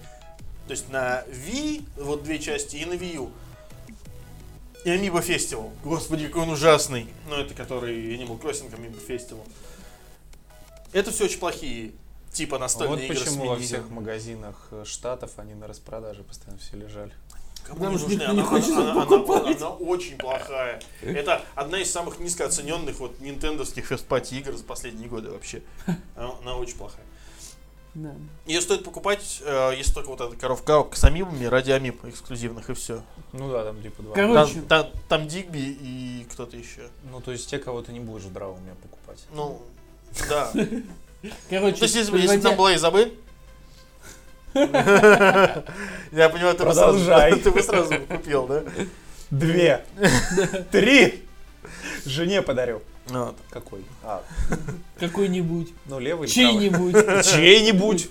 То есть на Wii, вот две части, и на Wii U. И Amiibo Festival. Господи, какой он ужасный. Ну, это который Animal Crossing, Amiibo Festival. Это все очень плохие, типа настольные вот игры. Вот почему во всех магазинах штатов они на распродаже постоянно все лежали. Кому не нужны, она, она, она, она, она очень плохая. Это одна из самых низкооцененных вот нинтендовских ферстпати игр за последние годы вообще. Она, она очень плохая. Да. Ее стоит покупать, э, если только вот эта коровка с амибами, ради амиб эксклюзивных и все. Ну да, там типа два. Короче. Там, там, там Дигби и кто-то еще. Ну то есть те, кого ты не будешь в драго у меня покупать. Ну, да. Короче, то есть если там была Изабель, я понимаю, ты бы сразу, ты бы сразу купил, да? Две. Три. Жене подарю. Вот. Какой? А. Какой-нибудь. Ну, левый. Чей-нибудь. Чей-нибудь.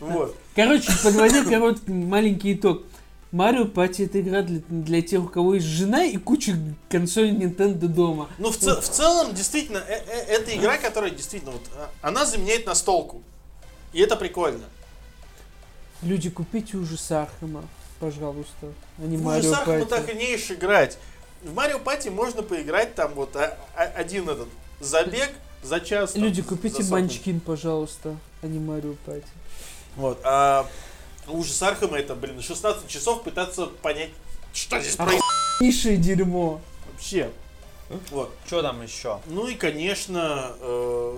Вот. Короче, подводя короткий маленький итог. Mario Party — это игра для, для тех, у кого есть жена и куча консолей Nintendo дома. Ну, в, ц- в целом, действительно, это игра, которая действительно, вот, она заменяет настолку. И это прикольно. Люди, купите уже Сархема, пожалуйста, а не Mario Party. Уже Сархема так и не ешь играть. В Mario Party можно поиграть там вот а, а, один этот забег за час. Там, люди, купите Манчкин, пожалуйста, а не Mario Party. Вот, а ужас Архема это, блин, шестнадцать часов пытаться понять, что здесь а происходит. Нишее дерьмо. Вообще. Вот. Что там еще? Ну и, конечно, э,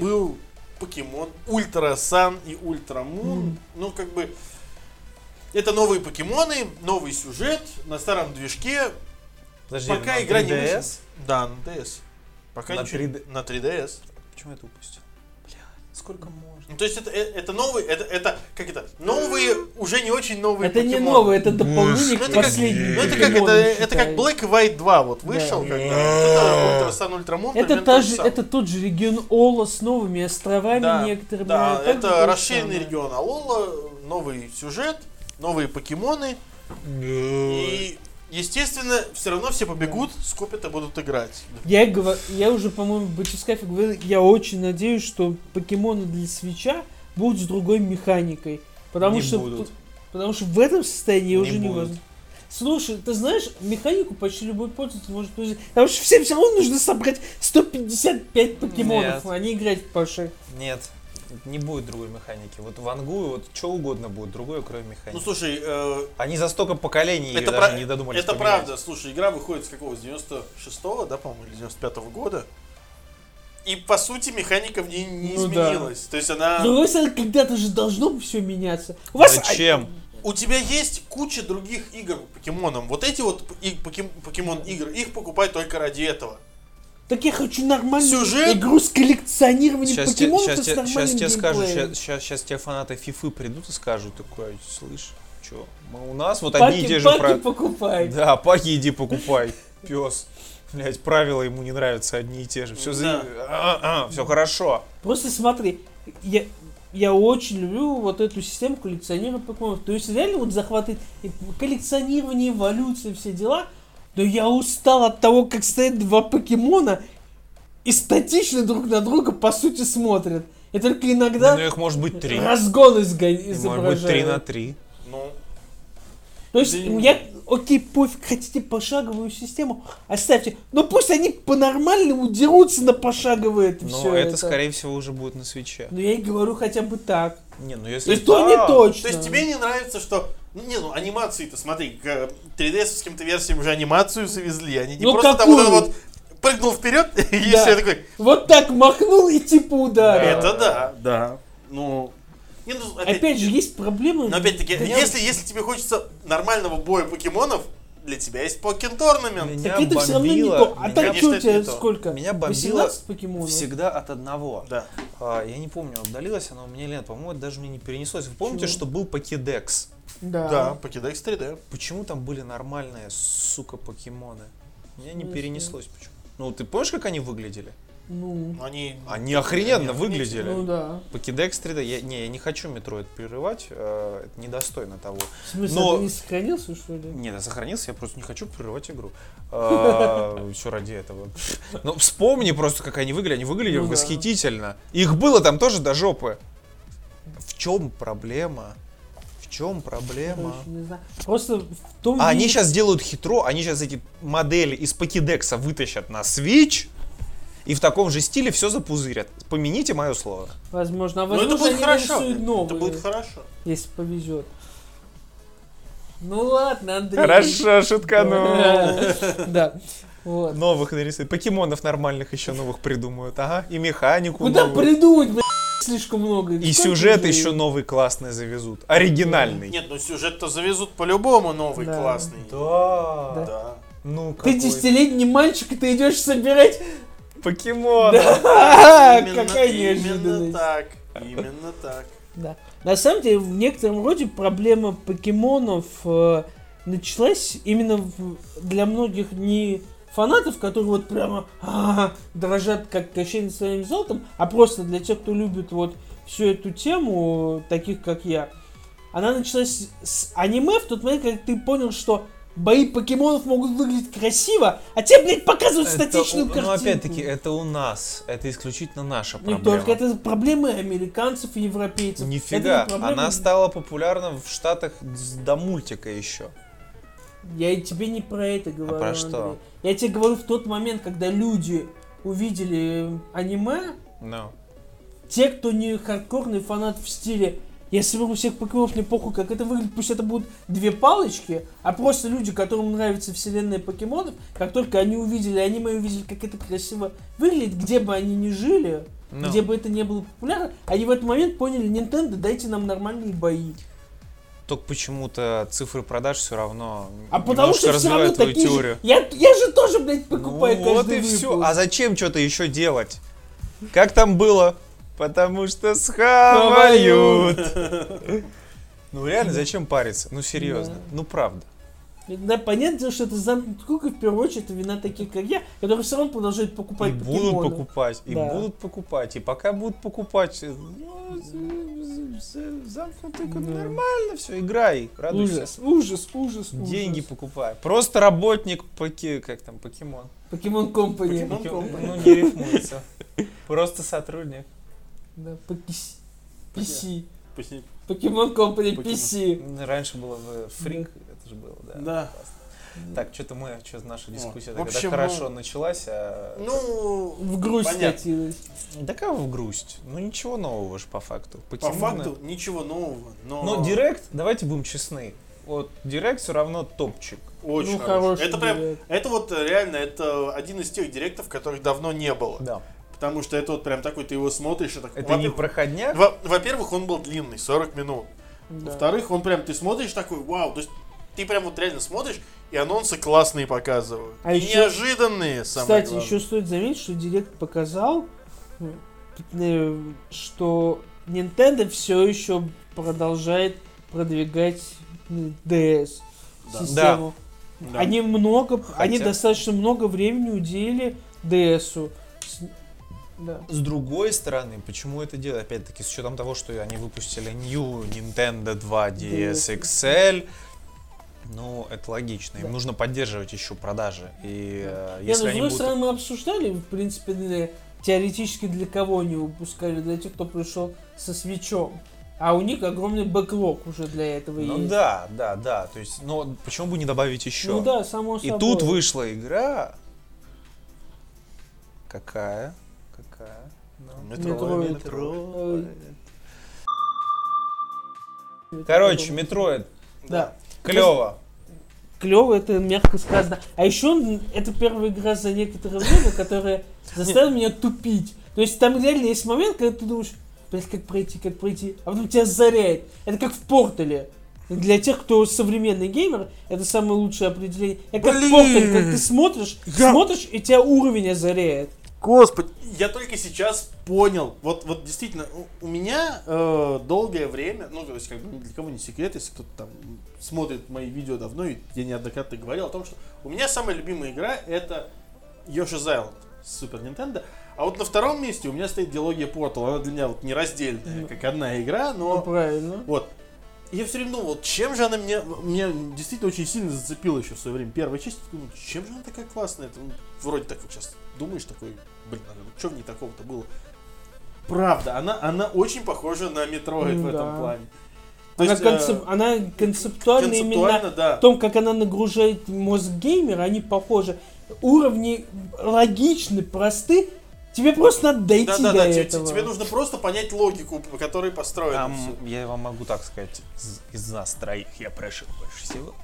был Покемон Ультра Сан и Ультра Мун. Mm. Ну, как бы, это новые покемоны, новый сюжет на старом движке. Подожди, пока игра не вышла. Да, на ди эс. Пока на ничего. три ди... На три ди эс. Почему я это упустил? Бля, сколько можно? Ну, то есть это, это новые, это, это, как это, новые, уже не очень новые это покемоны. Это не новые, это дополнение к последнему. Это как, это, это как Black и White два вот вышел, да. Когда Ультра Сан, Ультра Мун. Это тот же регион Ола с новыми островами, да, некоторыми. Да, так это расширенный регион Ола, новый сюжет, новые покемоны. И... естественно, все равно все побегут, скупят и будут играть. Я, говор... я уже, по-моему, в Батискафе говорил, я очень надеюсь, что покемоны для свитча будут с другой механикой. Потому, не что... будут. Потому что в этом состоянии не уже будут. Невозможно. Слушай, ты знаешь, механику почти любой пользователь может пользоваться. Потому что всем все равно нужно собрать сто пятьдесят пять покемонов, нет, а не играть в Паши. Нет. Не будет другой механики. Вот в Ангую вот что угодно будет другое, кроме механики. Ну слушай, э... они за столько поколений это даже про... не додумались. Это поменять. Правда, слушай, игра выходит с какого? С девяносто шестого, да, по-моему, или девяносто пятого года. И по сути механика в ней не ну, изменилась. Да. То есть она. Ну, когда-то же должно все меняться. У вас... Зачем? У тебя есть куча других игр по покемонам. Вот эти вот покемон игры, их покупай только ради этого. Так я хочу нормальную сюжет? Игру с коллекционированием сейчас покемонов те, сейчас, с нормальным сейчас, скажут, сейчас, сейчас тебе фанаты Фифы придут и скажут, такой, слышь, что, у нас вот паки, одни и те же правила. Паки покупай. Да, паки иди покупай, пес. Блять, правила ему не нравятся одни и те же. Все, да. за... Все хорошо. Просто смотри, я... Я очень люблю вот эту систему коллекционирования покемонов. То есть реально вот захватывает коллекционирование, эволюция, все дела. Но я устал от того, как стоят два покемона и статично друг на друга, по сути, смотрят. И только иногда... Ну, их может быть три. Разгон изго- изображают. Может быть, три на три. Ну... То есть, да, я... Окей, пофиг, хотите пошаговую систему, оставьте. Но пусть они по-нормальному дерутся на пошаговое это все. Ну, это, это, скорее всего, уже будет на свитче. Ну, я и говорю хотя бы так. Не, ну если... То есть, то не точно. То есть, тебе не нравится, что... Ну, не, ну анимации-то, смотри, к три ди эс-овским-то версиям уже анимацию завезли. Они не ну, просто какую? Там вот, вот прыгнул вперед, и да. Все такой... Вот так махнул и типа ударил. Это да, да. Ну... Не, ну опять, опять же, есть проблемы... Но опять-таки, да если, я... если тебе хочется нормального боя покемонов, для тебя есть Поккен Торнамент. Так это все равно не то. А так что у тебя сколько? Меня бомбило всегда от одного. Да. А, я не помню, обдалилось оно у меня или нет. По-моему, это даже мне не перенеслось. Вы помните, что был Покедекс? Да. Да, Покедекс три дэ. Почему там были нормальные, сука, покемоны? Меня не перенеслось. Почему? Ну, ты помнишь, как они выглядели? Ну. Они, они охрененно они выглядели. Ну, да. Покедекс три дэ. Я, не, я не хочу Метроид прерывать. Э, это недостойно того. В смысле, но... ты не сохранился, что ли? Нет, я сохранился, я просто не хочу прерывать игру. Все ради этого. Ну, вспомни просто, как они выглядели. Они выглядели восхитительно. Их было там тоже до жопы. В чем проблема? В чем проблема? Просто в том а, виде... Они сейчас делают хитро, они сейчас эти модели из покедекса вытащат на Switch и в таком же стиле все запузырят. Помяните мое слово. Возможно, а возможно, но это будет хорошо. Это будет хорошо. Если повезет. Ну ладно, Андрей. Хорошо, шутканул. Да. Вот. Новых нарисуют. Покемонов нормальных еще новых придумают. Ага, и механику куда новую. Куда придумать, блядь, слишком много. И сколько сюжет людей? Еще новый классный завезут. Оригинальный. Нет, ну сюжет-то завезут по-любому новый, да. Классный. Да, да. Да. Ну, какой... Ты десятилетний мальчик, и ты идешь собирать... Покемонов. Да, именно, какая неожиданность. Именно так, именно так. Да. На самом деле, в некотором роде проблема покемонов э, началась именно в, для многих не... фанатов, которые вот прямо а, дрожат, как кощей своим золотом, а просто для тех, кто любит вот всю эту тему, таких как я, она началась с аниме в тот момент, когда ты понял, что бои покемонов могут выглядеть красиво, а тебе, блядь, показывают это статичную у... картинку. Ну, опять-таки, это у нас, это исключительно наша проблема. Не только, это проблемы американцев и европейцев. Нифига, проблема... она стала популярна в Штатах до мультика еще. Я и тебе не про это говорю, а про что? Андрей. Я тебе говорю в тот момент, когда люди увидели аниме, no. Те, кто не хардкорный фанат в стиле «я соберу всех покемонов, не похуй, как это выглядит, пусть это будут две палочки», а просто люди, которым нравится вселенная покемонов, как только они увидели аниме и увидели, как это красиво выглядит, где бы они ни жили, no. Где бы это не было популярно, они в этот момент поняли: Nintendo, дайте нам нормальные бои. Только почему-то цифры продаж все равно а потому что развивают все равно твою теорию. Же, я, я же тоже, блядь, покупаю ну, каждый вот и выпуск. Все. А зачем что-то еще делать? Как там было? Потому что схавают. Ну реально, зачем париться? Ну серьезно, ну правда. Да, понятно, что это замкнутый круг, и в первую очередь это вина таких, как я, которые все равно продолжают покупать и покемоны. Будут покупать, и да. будут покупать, и пока будут покупать, ну, замкнутый круг, да. Нормально все, играй, радуйся. Ужас, ужас, ужас, ужас. Деньги покупай. Просто работник, поки, как там, покемон. Покемон компани. Покемон компани. Ну, не рифмуется. Просто сотрудник. Да, пи си. Покемон компани, пи си. Раньше было в фринг. Же было, да. Да. Так, что-то мы, что наша дискуссия вот. Тогда общем, хорошо мы... началась, а... Ну, в грусть скатилась. Да как в грусть? Ну, ничего нового же по факту. Почему по факту на... ничего нового, но... Но Директ, давайте будем честны, вот Директ все равно топчик. Очень ну, хороший. хороший это, прям, это вот реально, это один из тех Директов, которых давно не было. Да. Потому что это вот прям такой, ты его смотришь и так... Это не проходняк? Во- во-первых, он был длинный, сорок минут. Да. Во-вторых, он прям, ты смотришь такой, вау, то есть... Ты прям вот реально смотришь, и анонсы классные показывают. А и еще... неожиданные, самое Кстати, главное. Еще стоит заметить, что Директ показал, что Nintendo все еще продолжает продвигать ди эс-систему. Да. Да. Они много, Хотя... они достаточно много времени уделили ди эс-у. Да. С другой стороны, почему это делать? Опять-таки, с учетом того, что они выпустили New Nintendo два ди эс икс эль... Ну, это логично. Им да. нужно поддерживать еще продажи. И, да. если Нет, они с другой будут... стороны, мы обсуждали, в принципе, для, теоретически для кого они выпускали, для тех, кто пришел со свитчом. А у них огромный бэклог уже для этого ну, есть. Ну да, да, да. То есть, но почему бы не добавить еще? Ну да, само собой. И тут вышла игра... Какая? Какая? Ну, Метроид. Метроид. Метроид. Короче, Метроид. Да. Клево. Клево, это мягко сказано. А еще это первая игра за некоторое время, которая заставила меня тупить. То есть там реально есть момент, когда ты думаешь, блядь, как пройти, как пройти, а потом тебя озаряет. Это как в Портале. Для тех, кто современный геймер, это самое лучшее определение. Это как в Портале, как ты смотришь, я... смотришь, и тебя уровень озаряет. Господи, я только сейчас понял. Вот, вот действительно, у, у меня э, долгое время, ну, то есть, как бы, для кого не секрет, если кто-то там смотрит мои видео давно, и я неоднократно говорил о том, что у меня самая любимая игра это Yoshi's Island с Super Nintendo. А вот на втором месте у меня стоит Диалогия Portal. Она для меня вот нераздельная, как одна игра, но... Ну, правильно. Вот. Я все время думал, вот чем же она меня, меня действительно очень сильно зацепила еще в свое время. Первая часть, думаю, чем же она такая классная? Это, ну, вроде так вот сейчас думаешь, такой, блин, ну что в ней такого-то было? Правда, она, она очень похожа на Метроид mm, в этом да. плане. То она, есть, концеп... э... она концептуально, концептуально именно да. в том, как она нагружает мозг геймера, они похожи. Уровни логичны, просты. Тебе просто надо дойти да, да, до да. этого. Тебе нужно просто понять логику, по которой построено все. Я вам могу так сказать, из нас троих я прошел больше всего.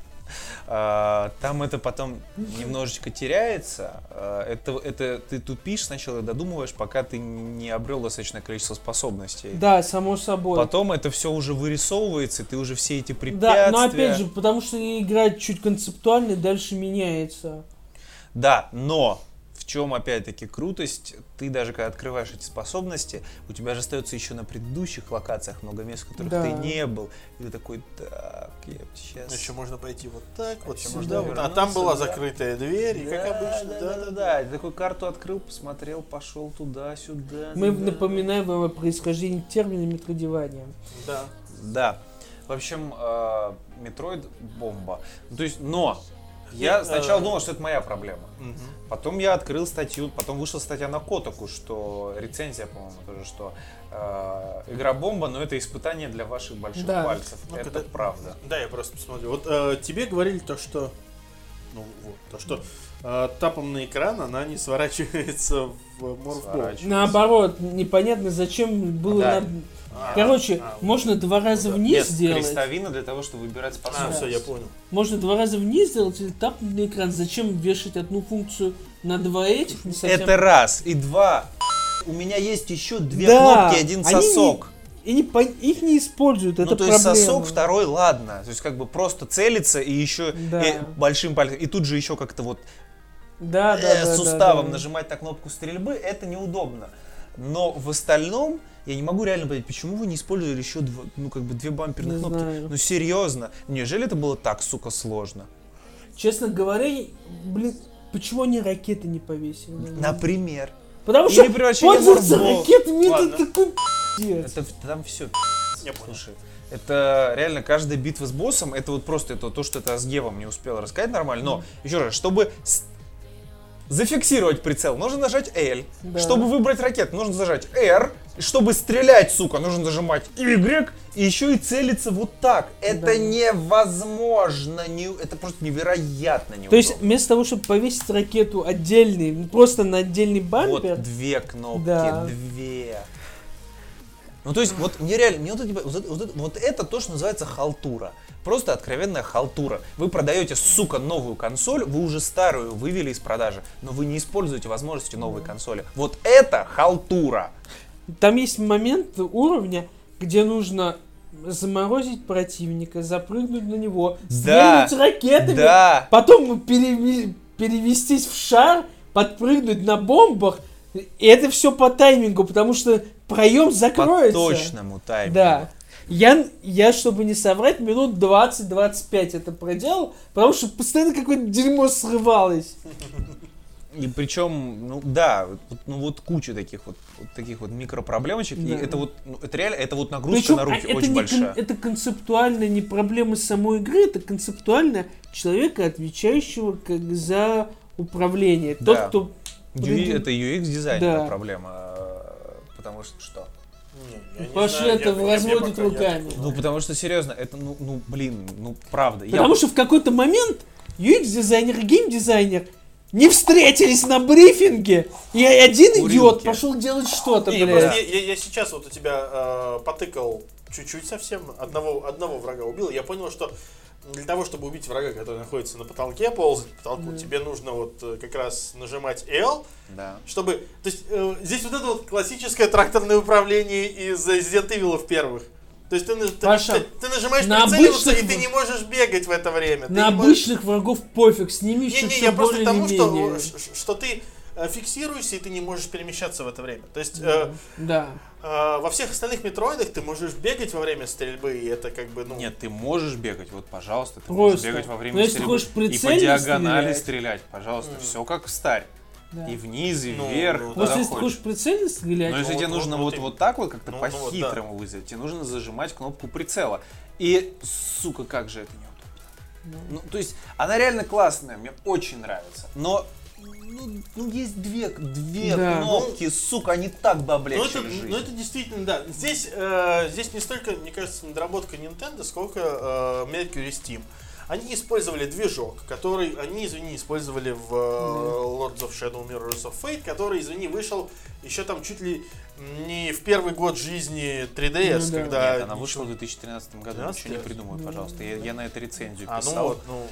Там это потом немножечко теряется. Это, это ты тупишь сначала, додумываешь, пока ты не обрел достаточное количество способностей. Да, само собой. Потом это все уже вырисовывается, и ты уже все эти препятствия... Да, но опять же, потому что игра чуть концептуально дальше меняется. Да, но в чем опять-таки крутость? Ты даже когда открываешь эти способности, у тебя же остается еще на предыдущих локациях много мест, в которых да. ты не был. И ты такой, так, я сейчас... Еще можно пойти вот так, а вот сюда. Вот. А там была да. закрытая дверь, да, и как обычно. Да-да-да, такую карту открыл, посмотрел, пошел туда-сюда. Мы туда. Напоминаем вам о происхождении термина метродевания. Да. Да. В общем, Метроид бомба. То есть, но... Я сначала думал, что это моя проблема. Угу. Потом я открыл статью, потом вышла статья на Котаку, что рецензия, по-моему, тоже, что э, игра бомба, но это испытание для ваших больших да. пальцев. Ну, это когда... правда. Да, я просто посмотрю. Вот э, тебе говорили то, что, ну вот, то, что э, тапом на экран она не сворачивается в морфбол. Наоборот, непонятно, зачем было. Да. На... Короче, а, можно два раза да. вниз Нет, сделать. Нет, крестовина для того, чтобы выбирать способность. А, все, я понял. Можно два раза вниз сделать или тапнуть на экран. Зачем вешать одну функцию на два этих? Не совсем... Это раз. И два. У меня есть еще две да, кнопки, один сосок. Не, и не, их не используют, ну, это проблема. Ну, то есть сосок, второй, ладно. То есть как бы просто целиться и еще да. и большим пальцем. И тут же еще как-то вот да, э, да, да, суставом да, да. нажимать на кнопку стрельбы. Это неудобно. Но в остальном я не могу реально понять, почему вы не использовали еще два, ну, как бы две бамперные не кнопки. Знаю. Ну серьезно, неужели это было так, сука, сложно? Честно говоря, блин, почему они ракеты не повесили? Например. Потому Или что пользоваться ракетами это такой пи***ц. Это там все пи***ц. Я понял. Слушай, это реально каждая битва с боссом, это вот просто это, то, что это Асгева не успела рассказать нормально, но mm-hmm. еще раз, чтобы... Зафиксировать прицел, нужно нажать L. Да. Чтобы выбрать ракету, нужно нажать R. Чтобы стрелять, сука, нужно нажимать Y. И еще и целиться вот так. Это да. невозможно. Не... Это просто невероятно неудобно. То есть вместо того, чтобы повесить ракету отдельный, просто на отдельный бампер... Вот две кнопки, да. две. Ну то есть вот мне реально... Мне вот, это, вот, это, вот, это, вот это то, что называется халтура. Просто откровенная халтура. Вы продаете, сука, новую консоль, вы уже старую вывели из продажи, но вы не используете возможности новой консоли. Вот это халтура! Там есть момент уровня, где нужно заморозить противника, запрыгнуть на него, да, стрелять ракетами, да. потом переви- перевестись в шар, подпрыгнуть на бомбах. И это все по таймингу, потому что проем закроется. По точному таймингу. Да. Я, я, чтобы не соврать, минут двадцать-двадцать пять это проделал, потому что постоянно какое-то дерьмо срывалось. И причем, ну да, ну вот куча таких вот, вот таких вот микропроблемочек, да. и это вот, ну, это реально, это вот нагрузка причем, на руки а очень не, большая. Это концептуально не проблема самой игры, это концептуально человека, отвечающего как за управление. Тот, да. кто... Ю- это ю экс-дизайнерная да. проблема, потому что что? Паша это разводит руками. Я... Ну, потому что, серьезно, это, ну, ну блин, ну, правда. Потому я... что в какой-то момент ю экс-дизайнер и гейм-дизайнер не встретились на брифинге, и один Курилки. идиот пошел делать что-то, блядь. Я, я, я сейчас вот у тебя э, потыкал чуть-чуть совсем, одного, одного врага убил, я понял, что для того, чтобы убить врага, который находится на потолке, ползать по потолку, да. тебе нужно вот как раз нажимать L, да. чтобы... То есть э, здесь вот это вот классическое тракторное управление из Resident Evil первых. То есть ты, Паша, ты, ты нажимаешь на прицеливаться, обычных... и ты не можешь бегать в это время. На обычных можешь... врагов пофиг, сними еще все более-менее. Не, не, я просто к тому, что, что ты фиксируешься, и ты не можешь перемещаться в это время. То есть... Да. Э, да. Во всех остальных метроидах ты можешь бегать во время стрельбы, и это как бы, ну... Нет, ты можешь бегать, вот, пожалуйста, ты Просто. можешь бегать во время Но стрельбы. И по диагонали стрелять, стрелять пожалуйста, mm. все как старь. Да. И вниз, и ну, вверх, ну, куда если хочешь. Если ты хочешь прицельно стрелять... Но если ну, тебе вот, нужно вот, вот, вот так вот как-то ну, по-хитрому ну, вот, да. вызвать, тебе нужно зажимать кнопку прицела. И, сука, как же это неудобно. Ну, ну то есть, она реально классная, мне очень нравится, но... ну, ну есть две, две да. кнопки, сука, они так баблячили жизнь. Ну это действительно, да. Здесь, э, здесь не столько, мне кажется, недоработка Nintendo, сколько э, Mercury Steam. Они использовали движок, который они, извини, использовали в Lords of Shadow Mirrors of Fate, который, извини, вышел еще там чуть ли не в первый год жизни три ди эс, ну, когда... Нет, она вышла в две тысячи тринадцатом году, тринадцатый Ничего не придумай, ну, пожалуйста. Я, я на это рецензию писал. А, ну вот, ну...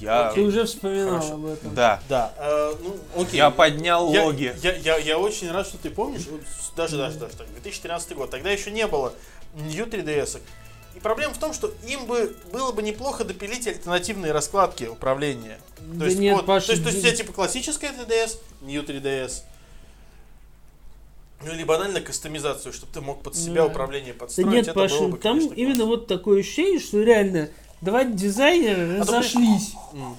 Я... Ты уже вспоминал Хорошо. об этом. Да. да. А, ну, окей. Я поднял я, логи. Я, я, я очень рад, что ты помнишь. Даже, даже, даже так. две тысячи тринадцатый год. Тогда еще не было New три ди эс. И проблема в том, что им бы было бы неплохо допилить альтернативные раскладки управления. Да то есть, нет, вот, Паша, то есть, то есть, типа классическая три ди эс, New три ди эс. Ну или банально кастомизацию, чтобы ты мог под себя да. управление подстроить. Да нет, это Паша, было бы, конечно, там классно. Именно вот такое ощущение, что реально... Два дизайнера а разошлись думаешь...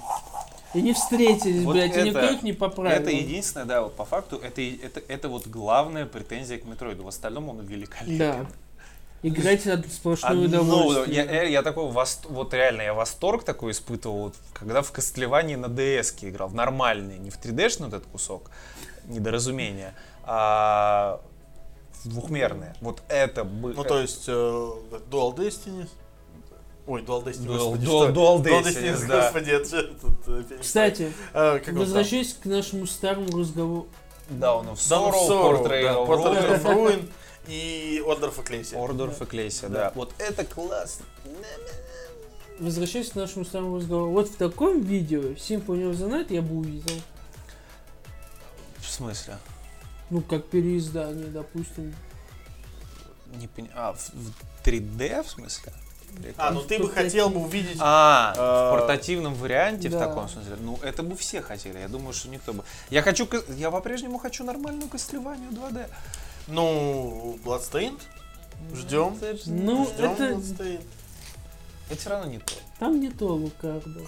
и не встретились, вот блядь, это, и никто их не поправил. Это единственное, да, вот по факту, это, это, это вот главная претензия к Метроиду. В остальном он великолепен. Да. Играть от сплошного удовольствия. Я, я такой, вот реально, я восторг такой испытывал, вот, когда в Castlevania на ди эс-ке играл, в нормальный, не в три дэ-шный вот этот кусок, недоразумение, а двухмерное. Вот это было... Ну, то есть, Dual Destiny... Ой, Dual Destiny, Dual, господи, Dual, Dual Dual Destiny, Destiny, да. господи, это же тут... Кстати, а, возвращаясь к нашему старому разговору... Down of Sorrow, Sorrow Portrait, Portrait of Ruin и Order of Ecclesia. Order of Ecclesia, да. да. Вот это классно. Возвращаясь к нашему старому разговору, вот в таком видео Symphony of the Night я бы увидел. В смысле? Ну, как переиздание, допустим. Не поня... А, в три дэ, в смысле? А, ну ты бы хотел бы увидеть... А, э- в портативном варианте, да. в таком смысле. Ну, это бы все хотели, я думаю, что никто бы... Я хочу, я по-прежнему хочу нормальную Castlevania два дэ. Ну, Bloodstained? Ждем. Ну, Ждем это... Bloodstained. Это все равно не то. Там не то, Лукардо.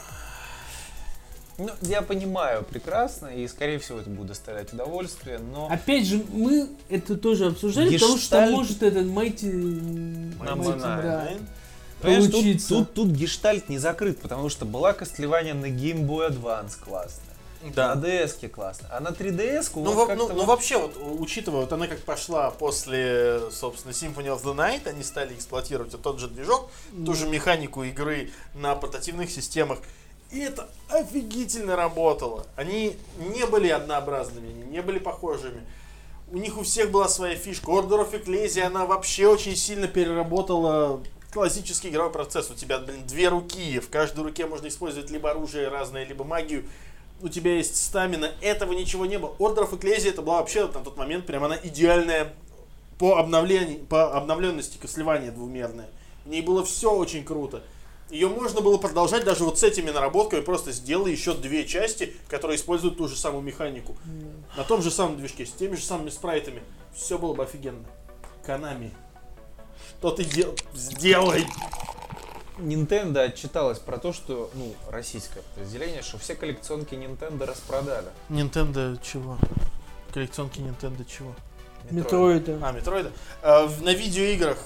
Ну, я понимаю прекрасно, и, скорее всего, это будет доставлять удовольствие, но... Опять же, мы это тоже обсуждали, Гештальт... потому что может этот Mighty... Mighty, да. Понимаешь, тут, тут, тут гештальт не закрыт, потому что была Castlevania на Game Boy Advance классная, да. на ди эс-ке классная, а на три дэ эс-ку... Ну, вот во, ну, вот... ну вообще, вот, учитывая, вот она как пошла после, собственно, Symphony of the Night, они стали эксплуатировать вот тот же движок, mm. ту же механику игры на портативных системах, и это офигительно работало. Они не были однообразными, они не были похожими. У них у всех была своя фишка. Order of Ecclesia, она вообще очень сильно переработала... Классический игровой процесс. У тебя, блин, две руки. В каждой руке можно использовать либо оружие разное, либо магию. У тебя есть стамина. Этого ничего не было. Order of Ecclesia это была вообще на тот момент прям она идеальная по обновлению, по обновленности Castlevania двумерная. В ней было все очень круто. Ее можно было продолжать даже вот с этими наработками. Просто сделай еще две части, которые используют ту же самую механику. На том же самом движке, с теми же самыми спрайтами. Все было бы офигенно. Konami. Что ты дел... сделай? Nintendo отчиталась про то, что, ну, российское подразделение, что все коллекционки Nintendo распродали. Nintendo чего? Коллекционки Nintendo чего? Метроида. А, Метроида. А, на видеоиграх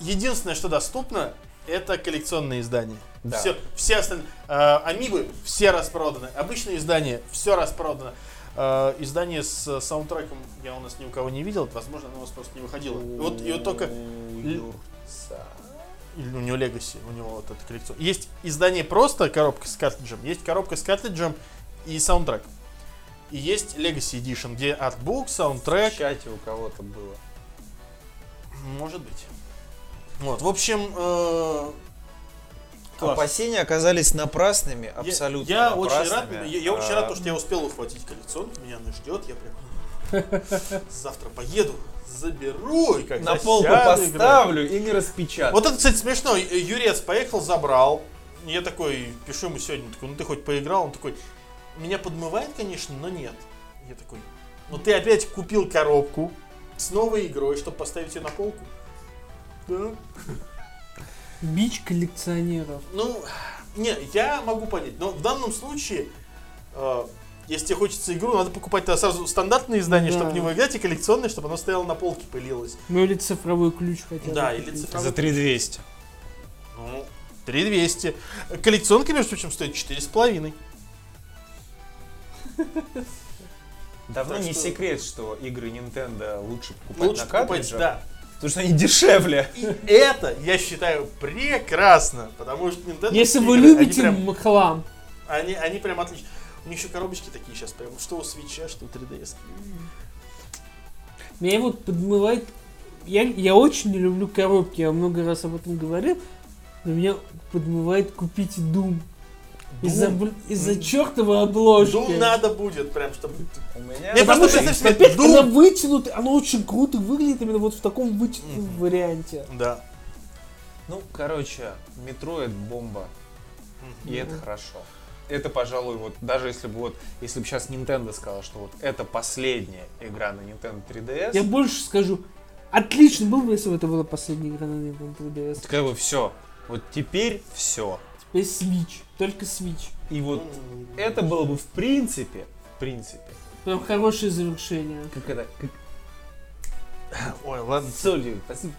единственное, что доступно, это коллекционные издания. Да. Все, все остальные. А, амибы все распроданы. Обычные издания все распродано. Uh, издание с саундтреком я у нас ни у кого не видел, возможно, оно у нас просто не выходило. И вот и вот только у него Legacy, у него вот эта коллекция. Есть издание просто коробка с картриджем, есть коробка с картриджем и саундтрек. И есть Legacy Edition, где артбук, саундтрек. В чате у кого-то было. Может быть. Вот, в общем. Э- Класс. Опасения оказались напрасными, абсолютно я, я напрасными. Очень рад, я, я очень рад, потому что я успел ухватить коллекцию, меня она ждет, я прям завтра поеду, заберу и как на полку поставлю играю. И не распечатаю. Вот это, кстати, смешно, Юрец поехал, забрал, я такой, пишу ему сегодня, такой, ну ты хоть поиграл, он такой, меня подмывает, конечно, но нет. Я такой, ну ты опять купил коробку с новой игрой, чтобы поставить ее на полку? Да. Бич коллекционеров. Ну, не, я могу понять, но в данном случае, э, если тебе хочется игру, надо покупать тогда сразу стандартные издания, да. чтобы не выиграть, и коллекционные, чтобы оно стояло на полке, пылилось. Ну или цифровой ключ хотя бы. Да, или цифровой. За три тысячи двести. Ну, три тысячи двести. Коллекционка, между прочим, стоит четыре с половиной. Давно не секрет, что игры Nintendo лучше покупать на картриджах, потому что они дешевле. И это, я считаю, прекрасно, потому что Nintendo... Если вы любите хлам. Они, они прям отлично. У них еще коробочки такие сейчас, прям что у Switch'а, что у три ди эс. Меня вот подмывает... Я, я очень не люблю коробки, я много раз об этом говорил, но меня подмывает купить Doom. Из-за, из-за чертовой обложки. Doom надо будет, прям, чтобы... У меня... Нет, потому что, опять, Doom... она вытянута, она очень круто выглядит именно вот в таком вытянутом mm-hmm. варианте. Да. Ну, короче, Метроид бомба. Mm-hmm. И это хорошо. Это, пожалуй, вот даже если бы вот, если бы сейчас Nintendo сказала, что вот это последняя игра на Nintendo три ди эс... Я больше скажу, отлично было бы, если бы это была последняя игра на Nintendo три ди эс. Так, как бы все. Вот теперь все. Теперь Switch. Только Switch. И вот mm-hmm. это было бы в принципе, в принципе... Прям хорошее завершение. Как это... Как... Ой, ладно. Солью. Спасибо.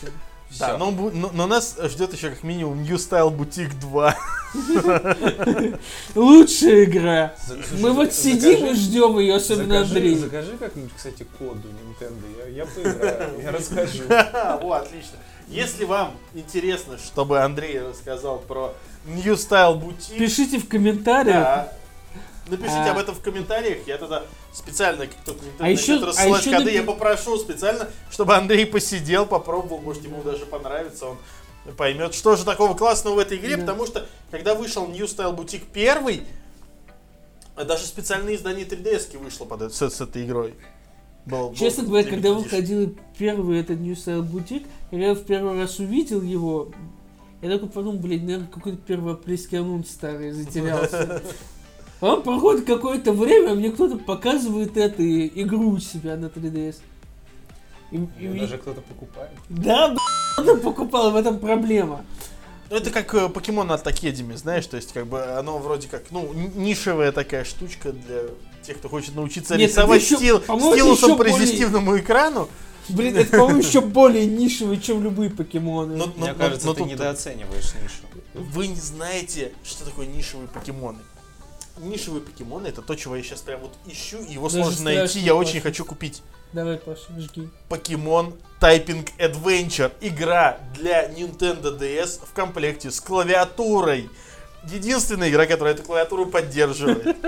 Да. Да, но, но, но нас ждет еще как минимум New Style Boutique два. Лучшая игра. Слушай, мы вот сидим закажи, и ждем ее, особенно закажи, Андрей. Закажи как-нибудь, кстати, коду Nintendo. Я, я поиграю, я расскажу. О, отлично. Если вам интересно, чтобы Андрей рассказал про New Style Boutique... Пишите в комментариях. Да. Напишите а... об этом в комментариях, я тогда специально, как кто-то а начнет рассылать а коды, напи... я попрошу специально, чтобы Андрей посидел, попробовал, может ему даже понравится, он поймет, что же такого классного в этой игре, да. Потому что, когда вышел New Style Boutique первый, даже специальное издание три ди эс-ки вышло под это, с, с этой игрой. Был, Честно был, говоря, когда видишь. выходил первый этот New Style Boutique, когда я в первый раз увидел его, я только подумал, блин, наверное, какой-то первоапрельский анонс старый затерялся. А проходит какое-то время, а мне кто-то показывает эту игру у себя на три ди эс. И, и даже и... кто-то покупает. Да, б***ь, кто-то покупал, в этом проблема. Ну это как покемон от Такедеми, знаешь, то есть как бы оно вроде как, ну, нишевая такая штучка для тех, кто хочет научиться Нет, рисовать еще, стил, стилусом по резистивному более... экрану. Блин, это, по-моему, еще более нишевый, чем любые покемоны. Но, но, Мне но, кажется, но ты недооцениваешь нишу. Вы не знаете, что такое нишевые покемоны. Нишевые покемоны — это то, чего я сейчас прям вот ищу, его Даже сложно найти, я Паша. очень хочу купить. Давай, Паша, жги. Покемон Typing Adventure. Игра для Nintendo ди эс в комплекте с клавиатурой. Единственная игра, которая эту клавиатуру поддерживает.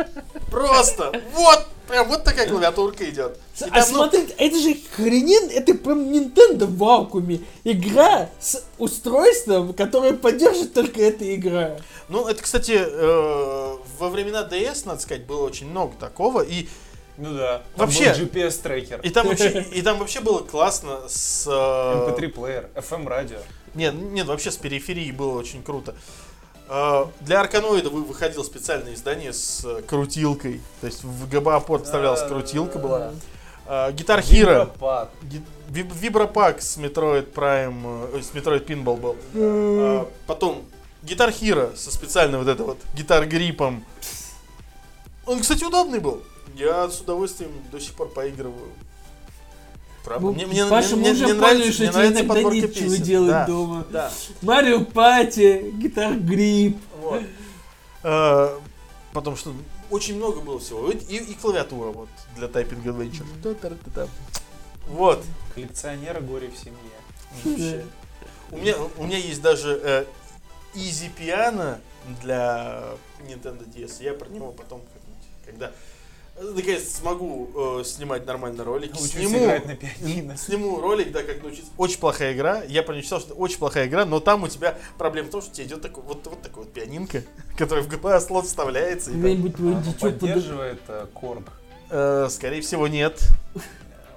Просто вот, прям вот такая клавиатурка идет. А смотри, это же хренин, это прям Nintendo в вакууме. Игра с устройством, которое поддерживает только эта игра. Ну, это, кстати, во времена ди эс, надо сказать, было очень много такого. И Ну да, там вообще, был джи пи эс-трекер. И там, вообще, и там вообще было классно с... эм пи три плеер, эф эм радио. Нет, нет, вообще с периферии было очень круто. Для Арканоида выходило специальное издание с крутилкой. То есть в ГБА-порт вставлялась крутилка была. Гитар Хиро. Вибропак с Метроид Прайм, с Метроид Пинбол был. Потом Гитар Хиро со специальным вот это вот гитар-гриппом. Он, кстати, удобный был. Я с удовольствием до сих пор поигрываю. Правда. Ну, мне, мне, Паша, мне, мы уже мне поняли, нравится, что тебе иногда нечего делать да, дома. Да. Марио Пати, Гитар Грип. Вот. А, потом что очень много было всего. И, и клавиатура вот для тайпинга Adventure. Mm-hmm. Вот. Коллекционера горе в семье. У меня, у меня есть даже э, Easy Piano для Nintendo ди эс. Я про него потом как-нибудь, когда... Наконец-то смогу э, снимать нормально ролики. Сниму, на сниму ролик, да, как научиться. Очень плохая игра. Я про нее читал, что очень плохая игра, но там у тебя проблема в том, что тебе идет такой, вот, вот такой вот пианинка, которая в ГБА-слот вставляется. И там... а, поддерживает э, корг? Э, скорее всего, нет.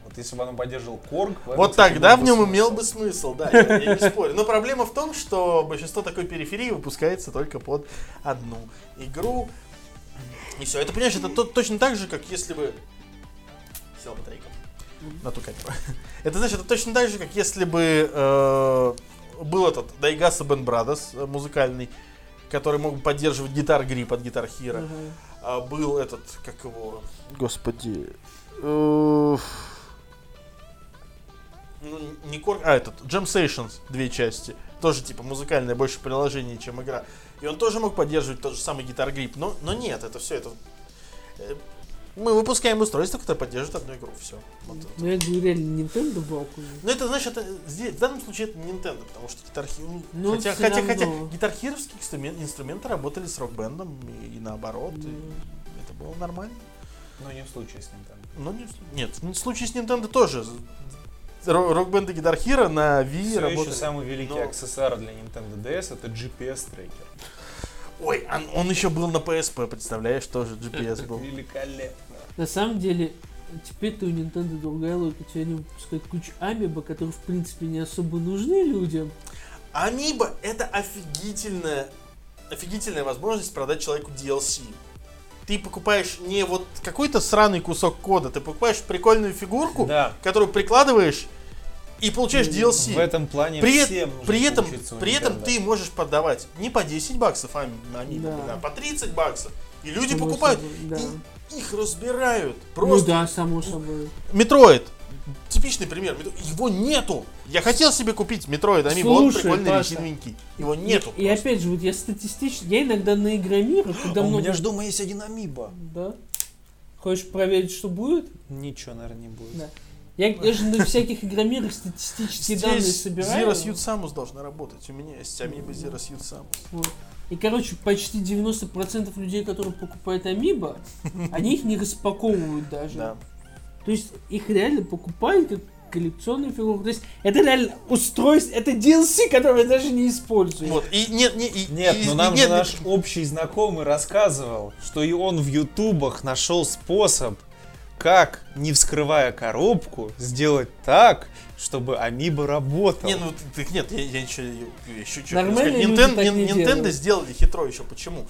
Вот если бы она поддерживала корг... Вот тогда в нем имел бы смысл, да, я, я не спорю. Но проблема в том, что большинство такой периферии выпускается только под одну игру. И все. Это, понимаешь, это то, точно так же, как если бы... Села батарейка. Mm-hmm. На ту камеру. Это, значит, это точно так же, как если бы э, был этот Дайгаса Бен Брадос музыкальный, который мог бы поддерживать гитар-грип от Гитар Хиро. Mm-hmm. А был этот, как его... Господи... Uh... Ну, не корк... А, этот, Jam Sessions, две части. Тоже, типа, музыкальное, больше приложение, чем игра. И он тоже мог поддерживать тот же самый гитар-грип, но, но нет, это все это Мы выпускаем устройство, которое поддерживает одну игру, все. Вот, ну это же реально Nintendo был. Ну это значит, это, здесь, в данном случае это Nintendo, потому что гитархи... Ну, хотя, хотя, хотя гитархировские инструменты, инструменты работали с рок-бендом и, и наоборот, mm. и это было нормально. Но не в случае с Nintendo. Ну, не, нет, в случае с Nintendo тоже. Рок-бенды Guitar Hero на Wii все работали. Еще самый великий но... аксессуар для Nintendo ди эс это джи пи эс-трекер. Ой, он, он еще был на пи эс пи, представляешь, тоже джи пи эс был. Великолепно. На самом деле, теперь-то у Nintendo другая логика, теперь они выпускают кучу амибо, которые, в принципе, не особо нужны людям. Амибо — это офигительная, офигительная возможность продать человеку ди эл си. Ты покупаешь не вот какой-то сраный кусок кода, ты покупаешь прикольную фигурку, да, которую прикладываешь и получаешь ди эл си. В этом плане при, всем нужно при этом, при этом ты можешь продавать не по десять баксов, а да. по тридцать баксов. И люди само покупают, собой, да. и их разбирают. Просто. Ну да, само собой. Метроид. Типичный пример. Его нету. Я хотел себе купить Метроид, а мимо он прикольный резиновенький. Его нету. И, и опять же, вот я статистически, я иногда на Игромир, когда а много... У меня же дома есть один амибо. Да? Хочешь проверить, что будет? Ничего, наверное, не будет. Да. Я даже на всяких Игромирах статистические данные собираю. Здесь Zero Suit Samus должна работать. У меня есть амибо Zero Suit Samus. И, короче, почти девяносто процентов людей, которые покупают амибо, они их не распаковывают даже. То есть их реально покупают как коллекционную фигуру. То есть это реально устройство, это ди эл си, которое даже не используют. Вот. И нет, не, и, нет, и, но нам нет, же наш нет. общий знакомый рассказывал, что и он в ютубах нашел способ, как, не вскрывая коробку, сделать так, чтобы амибо работал. Не, ну так нет, я, я еще, еще что-то Nintendo сделали хитро еще. Почему?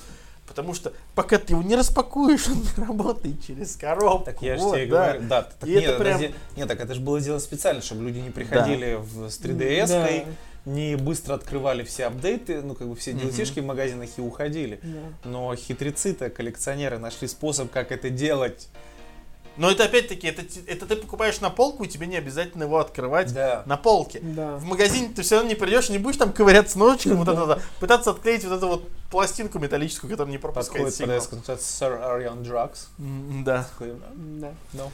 Потому что пока ты его не распакуешь, он не работает через коробку. Так я же вот, тебе да. говорю, да. Так, нет, это прям... нет, так это же было сделано специально, чтобы люди не приходили да. в, с три ди эс-кой, да. не быстро открывали все апдейты, ну как бы все ди эл си-шки угу. в магазинах и уходили. Да. Но хитрецы-то, коллекционеры нашли способ, как это делать. Но это опять-таки, это, это ты покупаешь на полку, и тебе не обязательно его открывать да. на полке. Да. В магазине ты все равно не придешь, не будешь там ковыряться ножичком, вот это, да. пытаться отклеить вот эту вот пластинку металлическую, которая не пропускает Подходит сигнал. Подходит под Sir Arian Drugs. Mm, да. да. No.